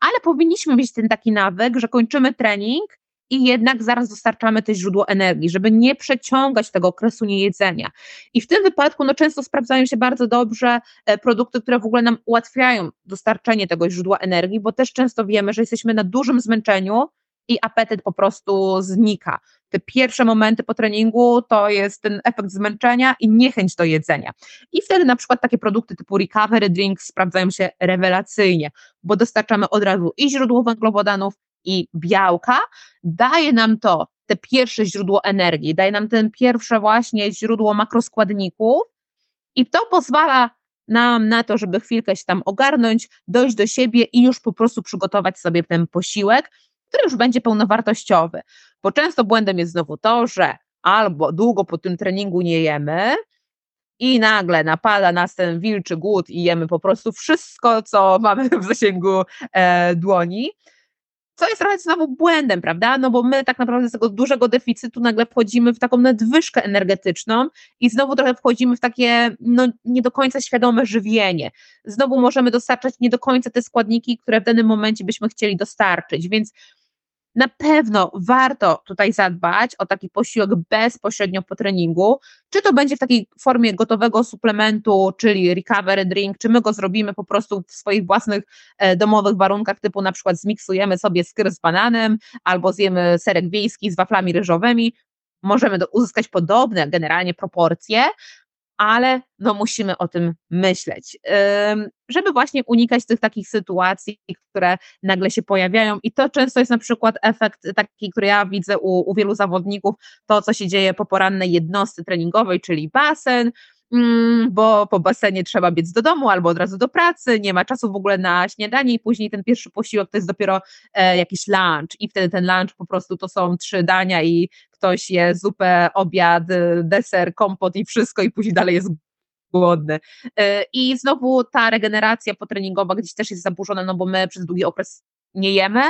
ale powinniśmy mieć ten taki nawyk, że kończymy trening i jednak zaraz dostarczamy to źródło energii, żeby nie przeciągać tego okresu niejedzenia. I w tym wypadku no, często sprawdzają się bardzo dobrze produkty, które w ogóle nam ułatwiają dostarczenie tego źródła energii, bo też często wiemy, że jesteśmy na dużym zmęczeniu i apetyt po prostu znika. Te pierwsze momenty po treningu to jest ten efekt zmęczenia i niechęć do jedzenia. I wtedy na przykład takie produkty typu recovery drinks sprawdzają się rewelacyjnie, bo dostarczamy od razu i źródło węglowodanów, i białka, daje nam to te pierwsze źródło energii, daje nam ten pierwsze właśnie źródło makroskładników i to pozwala nam na to, żeby chwilkę się tam ogarnąć, dojść do siebie i już po prostu przygotować sobie ten posiłek, który już będzie pełnowartościowy, bo często błędem jest znowu to, że albo długo po tym treningu nie jemy i nagle napada nas ten wilczy głód i jemy po prostu wszystko, co mamy w zasięgu dłoni, co jest trochę znowu błędem, prawda? No bo my tak naprawdę z tego dużego deficytu nagle wchodzimy w taką nadwyżkę energetyczną i znowu trochę wchodzimy w takie nie do końca świadome żywienie. Znowu możemy dostarczać nie do końca te składniki, które w danym momencie byśmy chcieli dostarczyć, więc na pewno warto tutaj zadbać o taki posiłek bezpośrednio po treningu, czy to będzie w takiej formie gotowego suplementu, czyli recovery drink, czy my go zrobimy po prostu w swoich własnych domowych warunkach, typu na przykład zmiksujemy sobie skyr z bananem, albo zjemy serek wiejski z waflami ryżowymi, możemy uzyskać podobne generalnie proporcje, ale musimy o tym myśleć, żeby właśnie unikać tych takich sytuacji, które nagle się pojawiają, i to często jest na przykład efekt taki, który ja widzę u wielu zawodników, to co się dzieje po porannej jednostce treningowej, czyli basen, bo po basenie trzeba biec do domu albo od razu do pracy, nie ma czasu w ogóle na śniadanie i później ten pierwszy posiłek to jest dopiero jakiś lunch i wtedy ten lunch po prostu to są 3 dania i ktoś je zupę, obiad, deser, kompot i wszystko i później dalej jest głodny. I znowu ta regeneracja potreningowa gdzieś też jest zaburzona, no bo my przez długi okres nie jemy,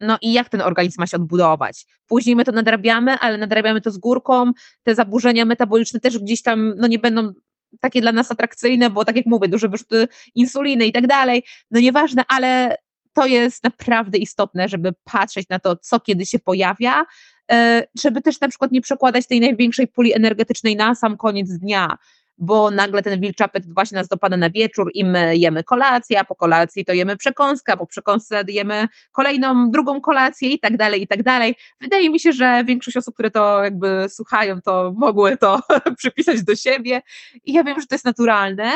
no i jak ten organizm ma się odbudować? Później my to nadrabiamy, ale nadrabiamy to z górką, te zaburzenia metaboliczne też gdzieś tam nie będą takie dla nas atrakcyjne, bo tak jak mówię, duże wyrzuty insuliny i tak dalej, nieważne, ale to jest naprawdę istotne, żeby patrzeć na to, co kiedy się pojawia, żeby też na przykład nie przekładać tej największej puli energetycznej na sam koniec dnia, bo nagle ten wilczapet właśnie nas dopada na wieczór i my jemy kolację, a po kolacji to jemy przekąskę, a po przekąsce jemy kolejną, drugą kolację i tak dalej, i tak dalej. Wydaje mi się, że większość osób, które to jakby słuchają, to mogły to przypisać do siebie i ja wiem, że to jest naturalne,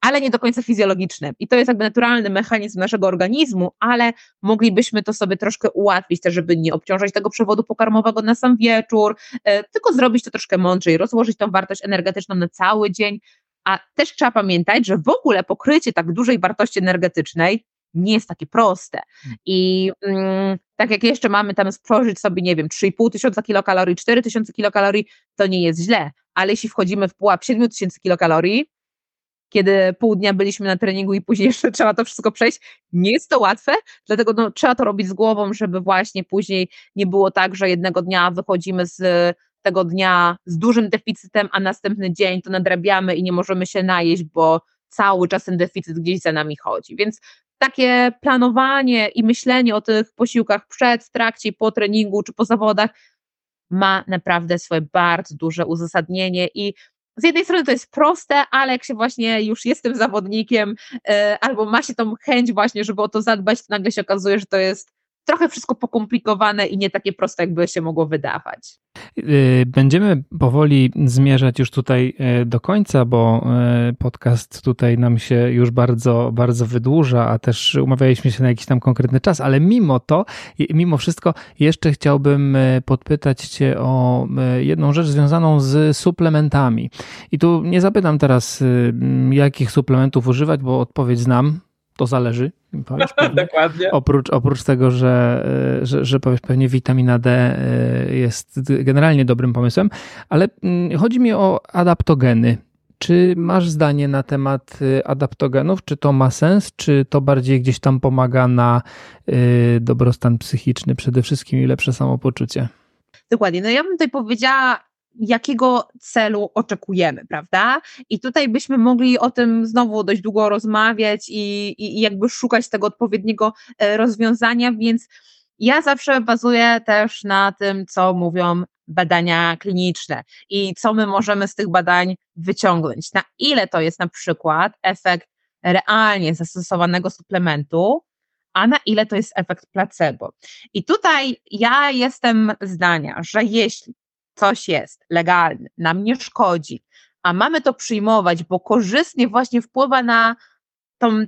ale nie do końca fizjologiczne i to jest jakby naturalny mechanizm naszego organizmu, ale moglibyśmy to sobie troszkę ułatwić, też żeby nie obciążać tego przewodu pokarmowego na sam wieczór, tylko zrobić to troszkę mądrzej, rozłożyć tą wartość energetyczną na cały dzień, a też trzeba pamiętać, że w ogóle pokrycie tak dużej wartości energetycznej nie jest takie proste i tak jak jeszcze mamy tam spożyć sobie, 3500 kilokalorii, 4000 kilokalorii, to nie jest źle, ale jeśli wchodzimy w pułap 7000 kilokalorii, kiedy pół dnia byliśmy na treningu i później jeszcze trzeba to wszystko przejść, nie jest to łatwe, dlatego trzeba to robić z głową, żeby właśnie później nie było tak, że jednego dnia wychodzimy z tego dnia z dużym deficytem, a następny dzień to nadrabiamy i nie możemy się najeść, bo cały czas ten deficyt gdzieś za nami chodzi, więc takie planowanie i myślenie o tych posiłkach przed, w trakcie, po treningu czy po zawodach ma naprawdę swoje bardzo duże uzasadnienie i z jednej strony to jest proste, ale jak się właśnie już jest tym zawodnikiem albo ma się tą chęć właśnie, żeby o to zadbać, to nagle się okazuje, że to jest trochę wszystko pokomplikowane i nie takie proste, jakby się mogło wydawać. Będziemy powoli zmierzać już tutaj do końca, bo podcast tutaj nam się już bardzo, bardzo wydłuża, a też umawialiśmy się na jakiś tam konkretny czas, ale mimo wszystko jeszcze chciałbym podpytać Cię o jedną rzecz związaną z suplementami. I tu nie zapytam teraz, jakich suplementów używać, bo odpowiedź znam. To zależy. Dokładnie. Oprócz tego, że powiesz pewnie witamina D jest generalnie dobrym pomysłem, ale chodzi mi o adaptogeny. Czy masz zdanie na temat adaptogenów? Czy to ma sens? Czy to bardziej gdzieś tam pomaga na dobrostan psychiczny przede wszystkim i lepsze samopoczucie? Dokładnie. Ja bym tutaj powiedziała, jakiego celu oczekujemy, prawda? I tutaj byśmy mogli o tym znowu dość długo rozmawiać i jakby szukać tego odpowiedniego rozwiązania, więc ja zawsze bazuję też na tym, co mówią badania kliniczne i co my możemy z tych badań wyciągnąć. Na ile to jest na przykład efekt realnie zastosowanego suplementu, a na ile to jest efekt placebo. I tutaj ja jestem zdania, że jeśli coś jest legalne, nam nie szkodzi, a mamy to przyjmować, bo korzystnie właśnie wpływa na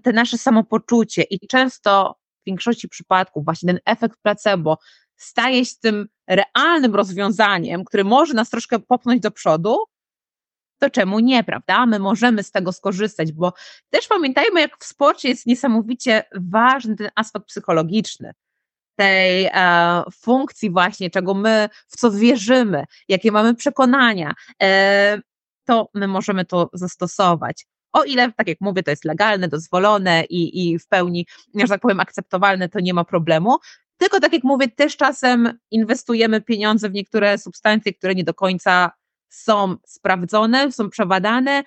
te nasze samopoczucie i często w większości przypadków właśnie ten efekt placebo staje się tym realnym rozwiązaniem, który może nas troszkę popchnąć do przodu, to czemu nie, prawda? My możemy z tego skorzystać, bo też pamiętajmy, jak w sporcie jest niesamowicie ważny ten aspekt psychologiczny, tej funkcji właśnie, czego my, w co wierzymy, jakie mamy przekonania, to my możemy to zastosować. O ile, tak jak mówię, to jest legalne, dozwolone i w pełni, że tak powiem, akceptowalne, to nie ma problemu, Tylko tak jak mówię, też czasem inwestujemy pieniądze w niektóre substancje, które nie do końca są sprawdzone, są przebadane,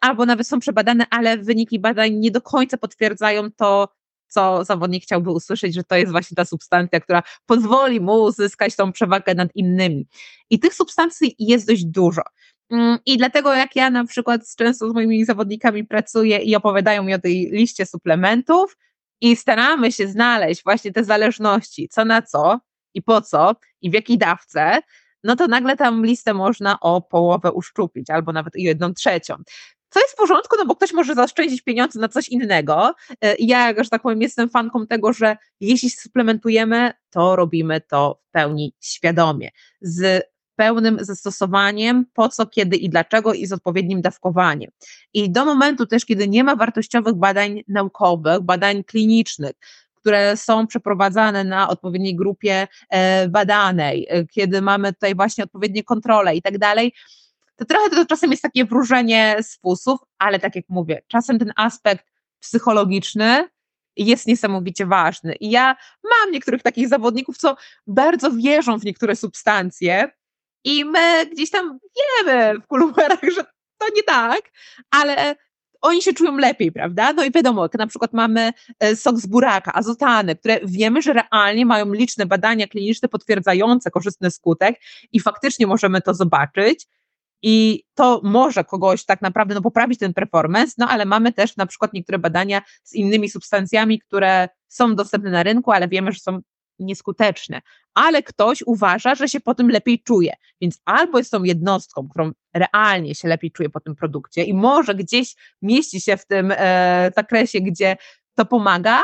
albo nawet są przebadane, ale wyniki badań nie do końca potwierdzają to, co zawodnik chciałby usłyszeć, że to jest właśnie ta substancja, która pozwoli mu uzyskać tą przewagę nad innymi. I tych substancji jest dość dużo. I dlatego jak ja na przykład często z moimi zawodnikami pracuję i opowiadają mi o tej liście suplementów i staramy się znaleźć właśnie te zależności, co na co i po co i w jakiej dawce, no to nagle tam listę można o połowę uszczupić albo nawet o 1/3. Co jest w porządku, no bo ktoś może zaoszczędzić pieniądze na coś innego. Ja, że tak powiem, jestem fanką tego, że jeśli suplementujemy, to robimy to w pełni świadomie, z pełnym zastosowaniem, po co, kiedy i dlaczego i z odpowiednim dawkowaniem. I do momentu też, kiedy nie ma wartościowych badań naukowych, badań klinicznych, które są przeprowadzane na odpowiedniej grupie badanej, kiedy mamy tutaj właśnie odpowiednie kontrole i tak dalej, to trochę to czasem jest takie wróżenie z fusów, ale tak jak mówię, czasem ten aspekt psychologiczny jest niesamowicie ważny. I ja mam niektórych takich zawodników, co bardzo wierzą w niektóre substancje i my gdzieś tam wiemy w kuluarach, że to nie tak, ale oni się czują lepiej, prawda? No i wiadomo, jak na przykład mamy sok z buraka, azotany, które wiemy, że realnie mają liczne badania kliniczne potwierdzające korzystny skutek i faktycznie możemy to zobaczyć. I to może kogoś tak naprawdę poprawić ten performance, ale mamy też na przykład niektóre badania z innymi substancjami, które są dostępne na rynku, ale wiemy, że są nieskuteczne. Ale ktoś uważa, że się po tym lepiej czuje, więc albo jest tą jednostką, którą realnie się lepiej czuje po tym produkcie i może gdzieś mieści się w tym zakresie, gdzie to pomaga,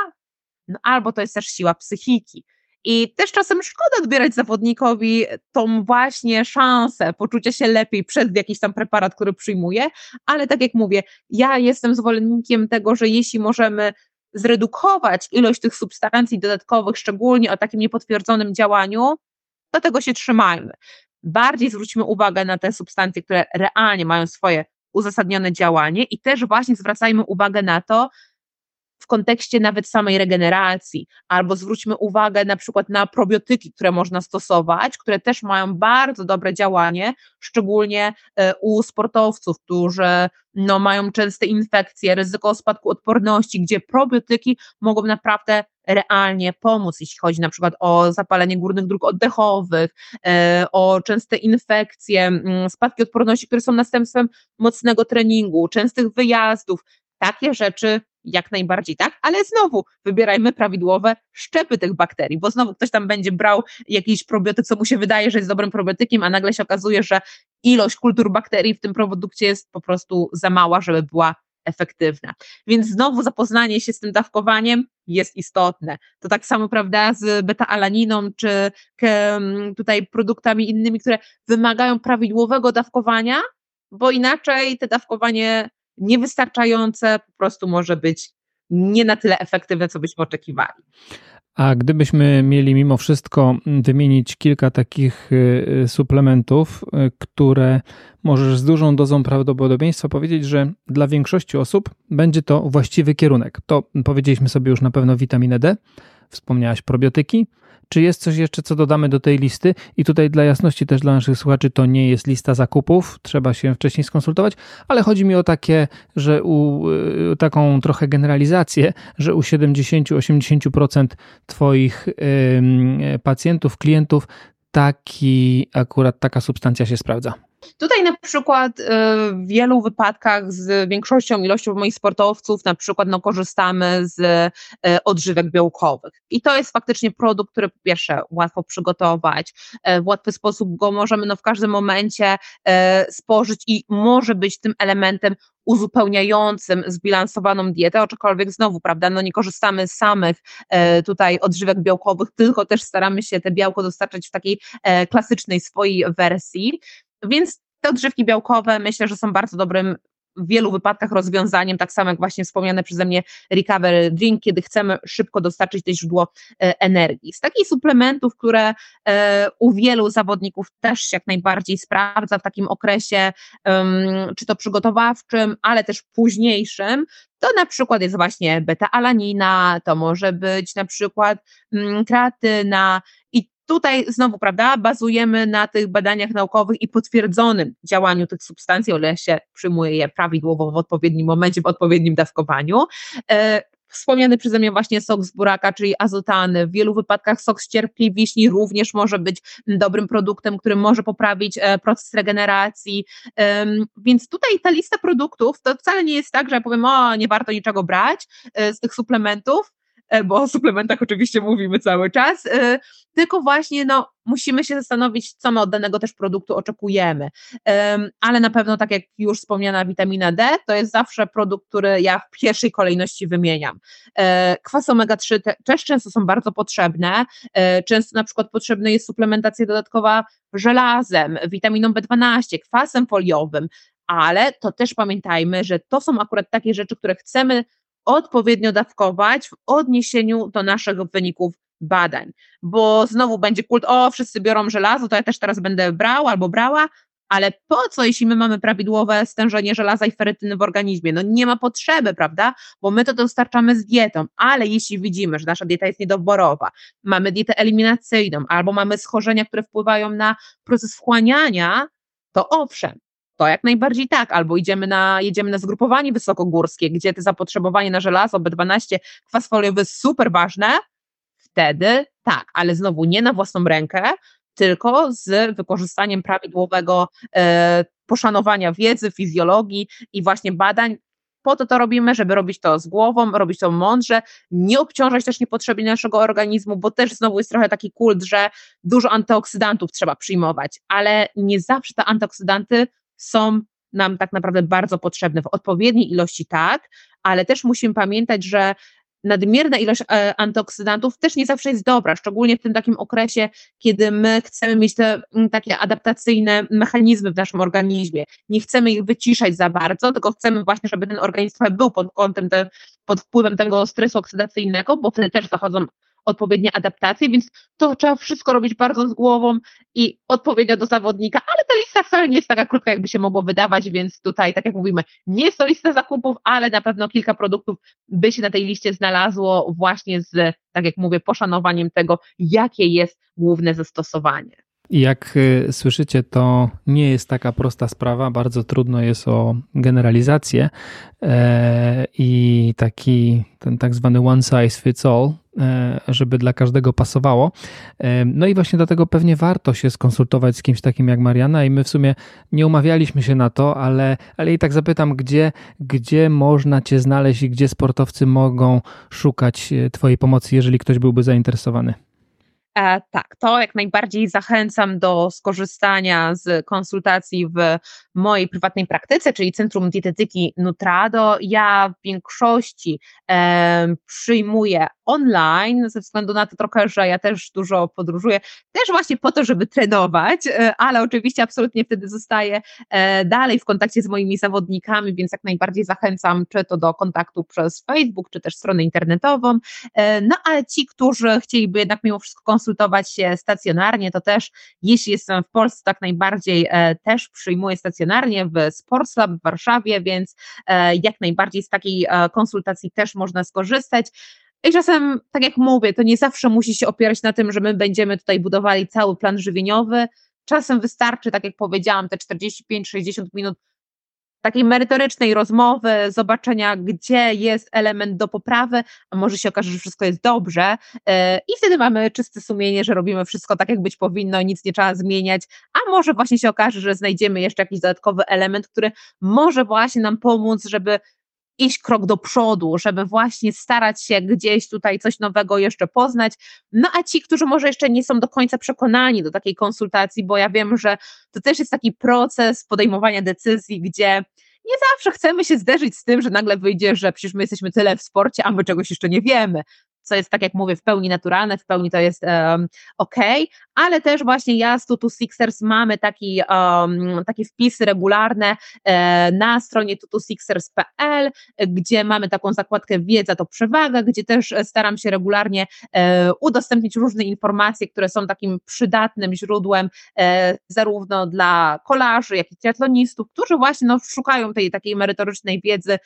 albo to jest też siła psychiki. I też czasem szkoda odbierać zawodnikowi tą właśnie szansę poczucia się lepiej przez jakiś tam preparat, który przyjmuje, ale tak jak mówię, ja jestem zwolennikiem tego, że jeśli możemy zredukować ilość tych substancji dodatkowych, szczególnie o takim niepotwierdzonym działaniu, to tego się trzymajmy. Bardziej zwróćmy uwagę na te substancje, które realnie mają swoje uzasadnione działanie i też właśnie zwracajmy uwagę na to, w kontekście nawet samej regeneracji, albo zwróćmy uwagę na przykład na probiotyki, które można stosować, które też mają bardzo dobre działanie, szczególnie u sportowców, którzy mają częste infekcje, ryzyko spadku odporności, gdzie probiotyki mogą naprawdę realnie pomóc, jeśli chodzi na przykład o zapalenie górnych dróg oddechowych, o częste infekcje, spadki odporności, które są następstwem mocnego treningu, częstych wyjazdów, takie rzeczy jak najbardziej tak, ale znowu wybierajmy prawidłowe szczepy tych bakterii, bo znowu ktoś tam będzie brał jakiś probiotyk, co mu się wydaje, że jest dobrym probiotykiem, a nagle się okazuje, że ilość kultur bakterii w tym produkcie jest po prostu za mała, żeby była efektywna. Więc znowu zapoznanie się z tym dawkowaniem jest istotne. To tak samo, prawda, z beta-alaniną czy tutaj produktami innymi, które wymagają prawidłowego dawkowania, bo inaczej te dawkowanie niewystarczające po prostu może być nie na tyle efektywne, co byśmy oczekiwali. A gdybyśmy mieli mimo wszystko wymienić kilka takich suplementów, które możesz z dużą dozą prawdopodobieństwa powiedzieć, że dla większości osób będzie to właściwy kierunek. To powiedzieliśmy sobie już na pewno witaminę D, wspomniałaś probiotyki. Czy jest coś jeszcze, co dodamy do tej listy? I tutaj dla jasności też dla naszych słuchaczy to nie jest lista zakupów, trzeba się wcześniej skonsultować, ale chodzi mi o takie, że taką trochę generalizację, że u 70-80% Twoich pacjentów, klientów taka substancja się sprawdza. Tutaj na przykład w wielu wypadkach z większością ilością moich sportowców na przykład korzystamy z odżywek białkowych i to jest faktycznie produkt, który po pierwsze łatwo przygotować, w łatwy sposób go możemy w każdym momencie spożyć i może być tym elementem uzupełniającym zbilansowaną dietę, aczkolwiek znowu, prawda, nie korzystamy z samych tutaj odżywek białkowych, tylko też staramy się te białko dostarczać w takiej klasycznej swojej wersji. Więc te odżywki białkowe myślę, że są bardzo dobrym w wielu wypadkach rozwiązaniem, tak samo jak właśnie wspomniane przeze mnie recovery drink, kiedy chcemy szybko dostarczyć to źródło energii. Z takich suplementów, które u wielu zawodników też się jak najbardziej sprawdza w takim okresie, czy to przygotowawczym, ale też późniejszym, to na przykład jest właśnie beta-alanina, to może być na przykład kreatyna i tutaj znowu, prawda, bazujemy na tych badaniach naukowych i potwierdzonym działaniu tych substancji, o ile się przyjmuje je prawidłowo w odpowiednim momencie, w odpowiednim dawkowaniu. Wspomniany przeze mnie właśnie sok z buraka, czyli azotany, w wielu wypadkach sok z cierpki wiśni również może być dobrym produktem, który może poprawić proces regeneracji, więc tutaj ta lista produktów, to wcale nie jest tak, że ja powiem, o, nie warto niczego brać z tych suplementów, bo o suplementach oczywiście mówimy cały czas, tylko właśnie musimy się zastanowić, co my od danego też produktu oczekujemy, ale na pewno tak jak już wspomniana witamina D, to jest zawsze produkt, który ja w pierwszej kolejności wymieniam. Kwasy omega-3 też często są bardzo potrzebne, często na przykład potrzebna jest suplementacja dodatkowa żelazem, witaminą B12, kwasem foliowym, ale to też pamiętajmy, że to są akurat takie rzeczy, które chcemy odpowiednio dawkować w odniesieniu do naszych wyników badań, bo znowu będzie kult, o, wszyscy biorą żelazo, to ja też teraz będę brał albo brała, ale po co, jeśli my mamy prawidłowe stężenie żelaza i ferytyny w organizmie? No nie ma potrzeby, prawda, bo my to dostarczamy z dietą, ale jeśli widzimy, że nasza dieta jest niedoborowa, mamy dietę eliminacyjną albo mamy schorzenia, które wpływają na proces wchłaniania, to owszem, to jak najbardziej tak, albo jedziemy na zgrupowanie wysokogórskie, gdzie to zapotrzebowanie na żelazo, B12, kwas foliowy jest super ważne, wtedy tak, ale znowu nie na własną rękę, tylko z wykorzystaniem prawidłowego poszanowania wiedzy, fizjologii i właśnie badań. Po to robimy, żeby robić to z głową, robić to mądrze, nie obciążać też niepotrzebnie naszego organizmu, bo też znowu jest trochę taki kult, że dużo antyoksydantów trzeba przyjmować, ale nie zawsze te antyoksydanty są nam tak naprawdę bardzo potrzebne w odpowiedniej ilości, tak, ale też musimy pamiętać, że nadmierna ilość antyoksydantów też nie zawsze jest dobra, szczególnie w tym takim okresie, kiedy my chcemy mieć te takie adaptacyjne mechanizmy w naszym organizmie. Nie chcemy ich wyciszać za bardzo, tylko chcemy właśnie, żeby ten organizm był pod wpływem tego stresu oksydacyjnego, bo wtedy też zachodzą odpowiednie adaptacje, więc to trzeba wszystko robić bardzo z głową i odpowiednio do zawodnika, ale ta lista wcale nie jest taka krótka, jakby się mogło wydawać, więc tutaj, tak jak mówimy, nie jest to lista zakupów, ale na pewno kilka produktów by się na tej liście znalazło właśnie z, tak jak mówię, poszanowaniem tego, jakie jest główne zastosowanie. Jak słyszycie, to nie jest taka prosta sprawa, bardzo trudno jest o generalizację i taki ten tak zwany one size fits all, żeby dla każdego pasowało. No i właśnie dlatego pewnie warto się skonsultować z kimś takim jak Marianna i my w sumie nie umawialiśmy się na to, ale i tak zapytam, gdzie można Cię znaleźć i gdzie sportowcy mogą szukać Twojej pomocy, jeżeli ktoś byłby zainteresowany? Tak, to jak najbardziej zachęcam do skorzystania z konsultacji w mojej prywatnej praktyce, czyli Centrum Dietetyki Nutrado. Ja w większości przyjmuję online, ze względu na to trochę, że ja też dużo podróżuję, też właśnie po to, żeby trenować, ale oczywiście absolutnie wtedy zostaję dalej w kontakcie z moimi zawodnikami, więc jak najbardziej zachęcam czy to do kontaktu przez Facebook, czy też stronę internetową, no ale ci, którzy chcieliby jednak mimo wszystko konsultować się stacjonarnie, to też, jeśli jestem w Polsce, tak najbardziej też przyjmuję stacjonarnie w Sports Lab w Warszawie, więc jak najbardziej z takiej konsultacji też można skorzystać. I czasem, tak jak mówię, to nie zawsze musi się opierać na tym, że my będziemy tutaj budowali cały plan żywieniowy. Czasem wystarczy, tak jak powiedziałam, te 45-60 minut takiej merytorycznej rozmowy, zobaczenia, gdzie jest element do poprawy, a może się okaże, że wszystko jest dobrze i wtedy mamy czyste sumienie, że robimy wszystko tak, jak być powinno, nic nie trzeba zmieniać, a może właśnie się okaże, że znajdziemy jeszcze jakiś dodatkowy element, który może właśnie nam pomóc, żeby iść krok do przodu, żeby właśnie starać się gdzieś tutaj coś nowego jeszcze poznać, no a ci, którzy może jeszcze nie są do końca przekonani do takiej konsultacji, bo ja wiem, że to też jest taki proces podejmowania decyzji, gdzie nie zawsze chcemy się zderzyć z tym, że nagle wyjdzie, że przecież my jesteśmy tyle w sporcie, a my czegoś jeszcze nie wiemy, co jest, tak jak mówię, w pełni naturalne, w pełni to jest okej, ale też właśnie ja z 226ers mamy takie wpisy regularne na stronie 226ers.pl, gdzie mamy taką zakładkę Wiedza to Przewaga, gdzie też staram się regularnie udostępnić różne informacje, które są takim przydatnym źródłem zarówno dla kolarzy, jak i triatlonistów, którzy właśnie szukają tej takiej merytorycznej wiedzy,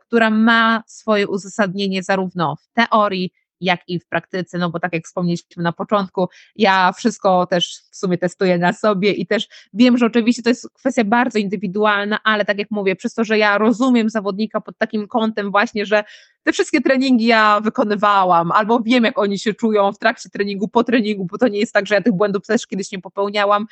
która ma swoje uzasadnienie zarówno w teorii, jak i w praktyce, bo tak jak wspomnieliśmy na początku, ja wszystko też w sumie testuję na sobie i też wiem, że oczywiście to jest kwestia bardzo indywidualna, ale tak jak mówię, przez to, że ja rozumiem zawodnika pod takim kątem właśnie, że te wszystkie treningi ja wykonywałam, albo wiem, jak oni się czują w trakcie treningu, po treningu, bo to nie jest tak, że ja tych błędów też kiedyś nie popełniałam,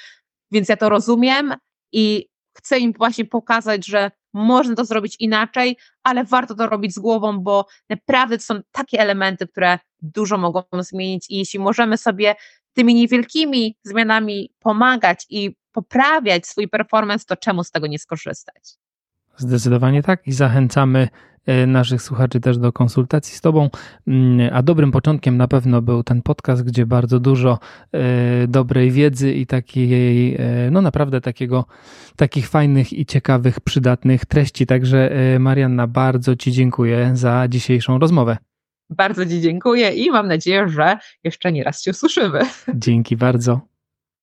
więc ja to rozumiem i chcę im właśnie pokazać, że można to zrobić inaczej, ale warto to robić z głową, bo naprawdę to są takie elementy, które dużo mogą zmienić i jeśli możemy sobie tymi niewielkimi zmianami pomagać i poprawiać swój performance, to czemu z tego nie skorzystać? Zdecydowanie tak i zachęcamy naszych słuchaczy też do konsultacji z Tobą, a dobrym początkiem na pewno był ten podcast, gdzie bardzo dużo dobrej wiedzy i takiej, naprawdę takich fajnych i ciekawych, przydatnych treści. Także Marianna, bardzo Ci dziękuję za dzisiejszą rozmowę. Bardzo Ci dziękuję i mam nadzieję, że jeszcze nie raz się usłyszymy. Dzięki bardzo.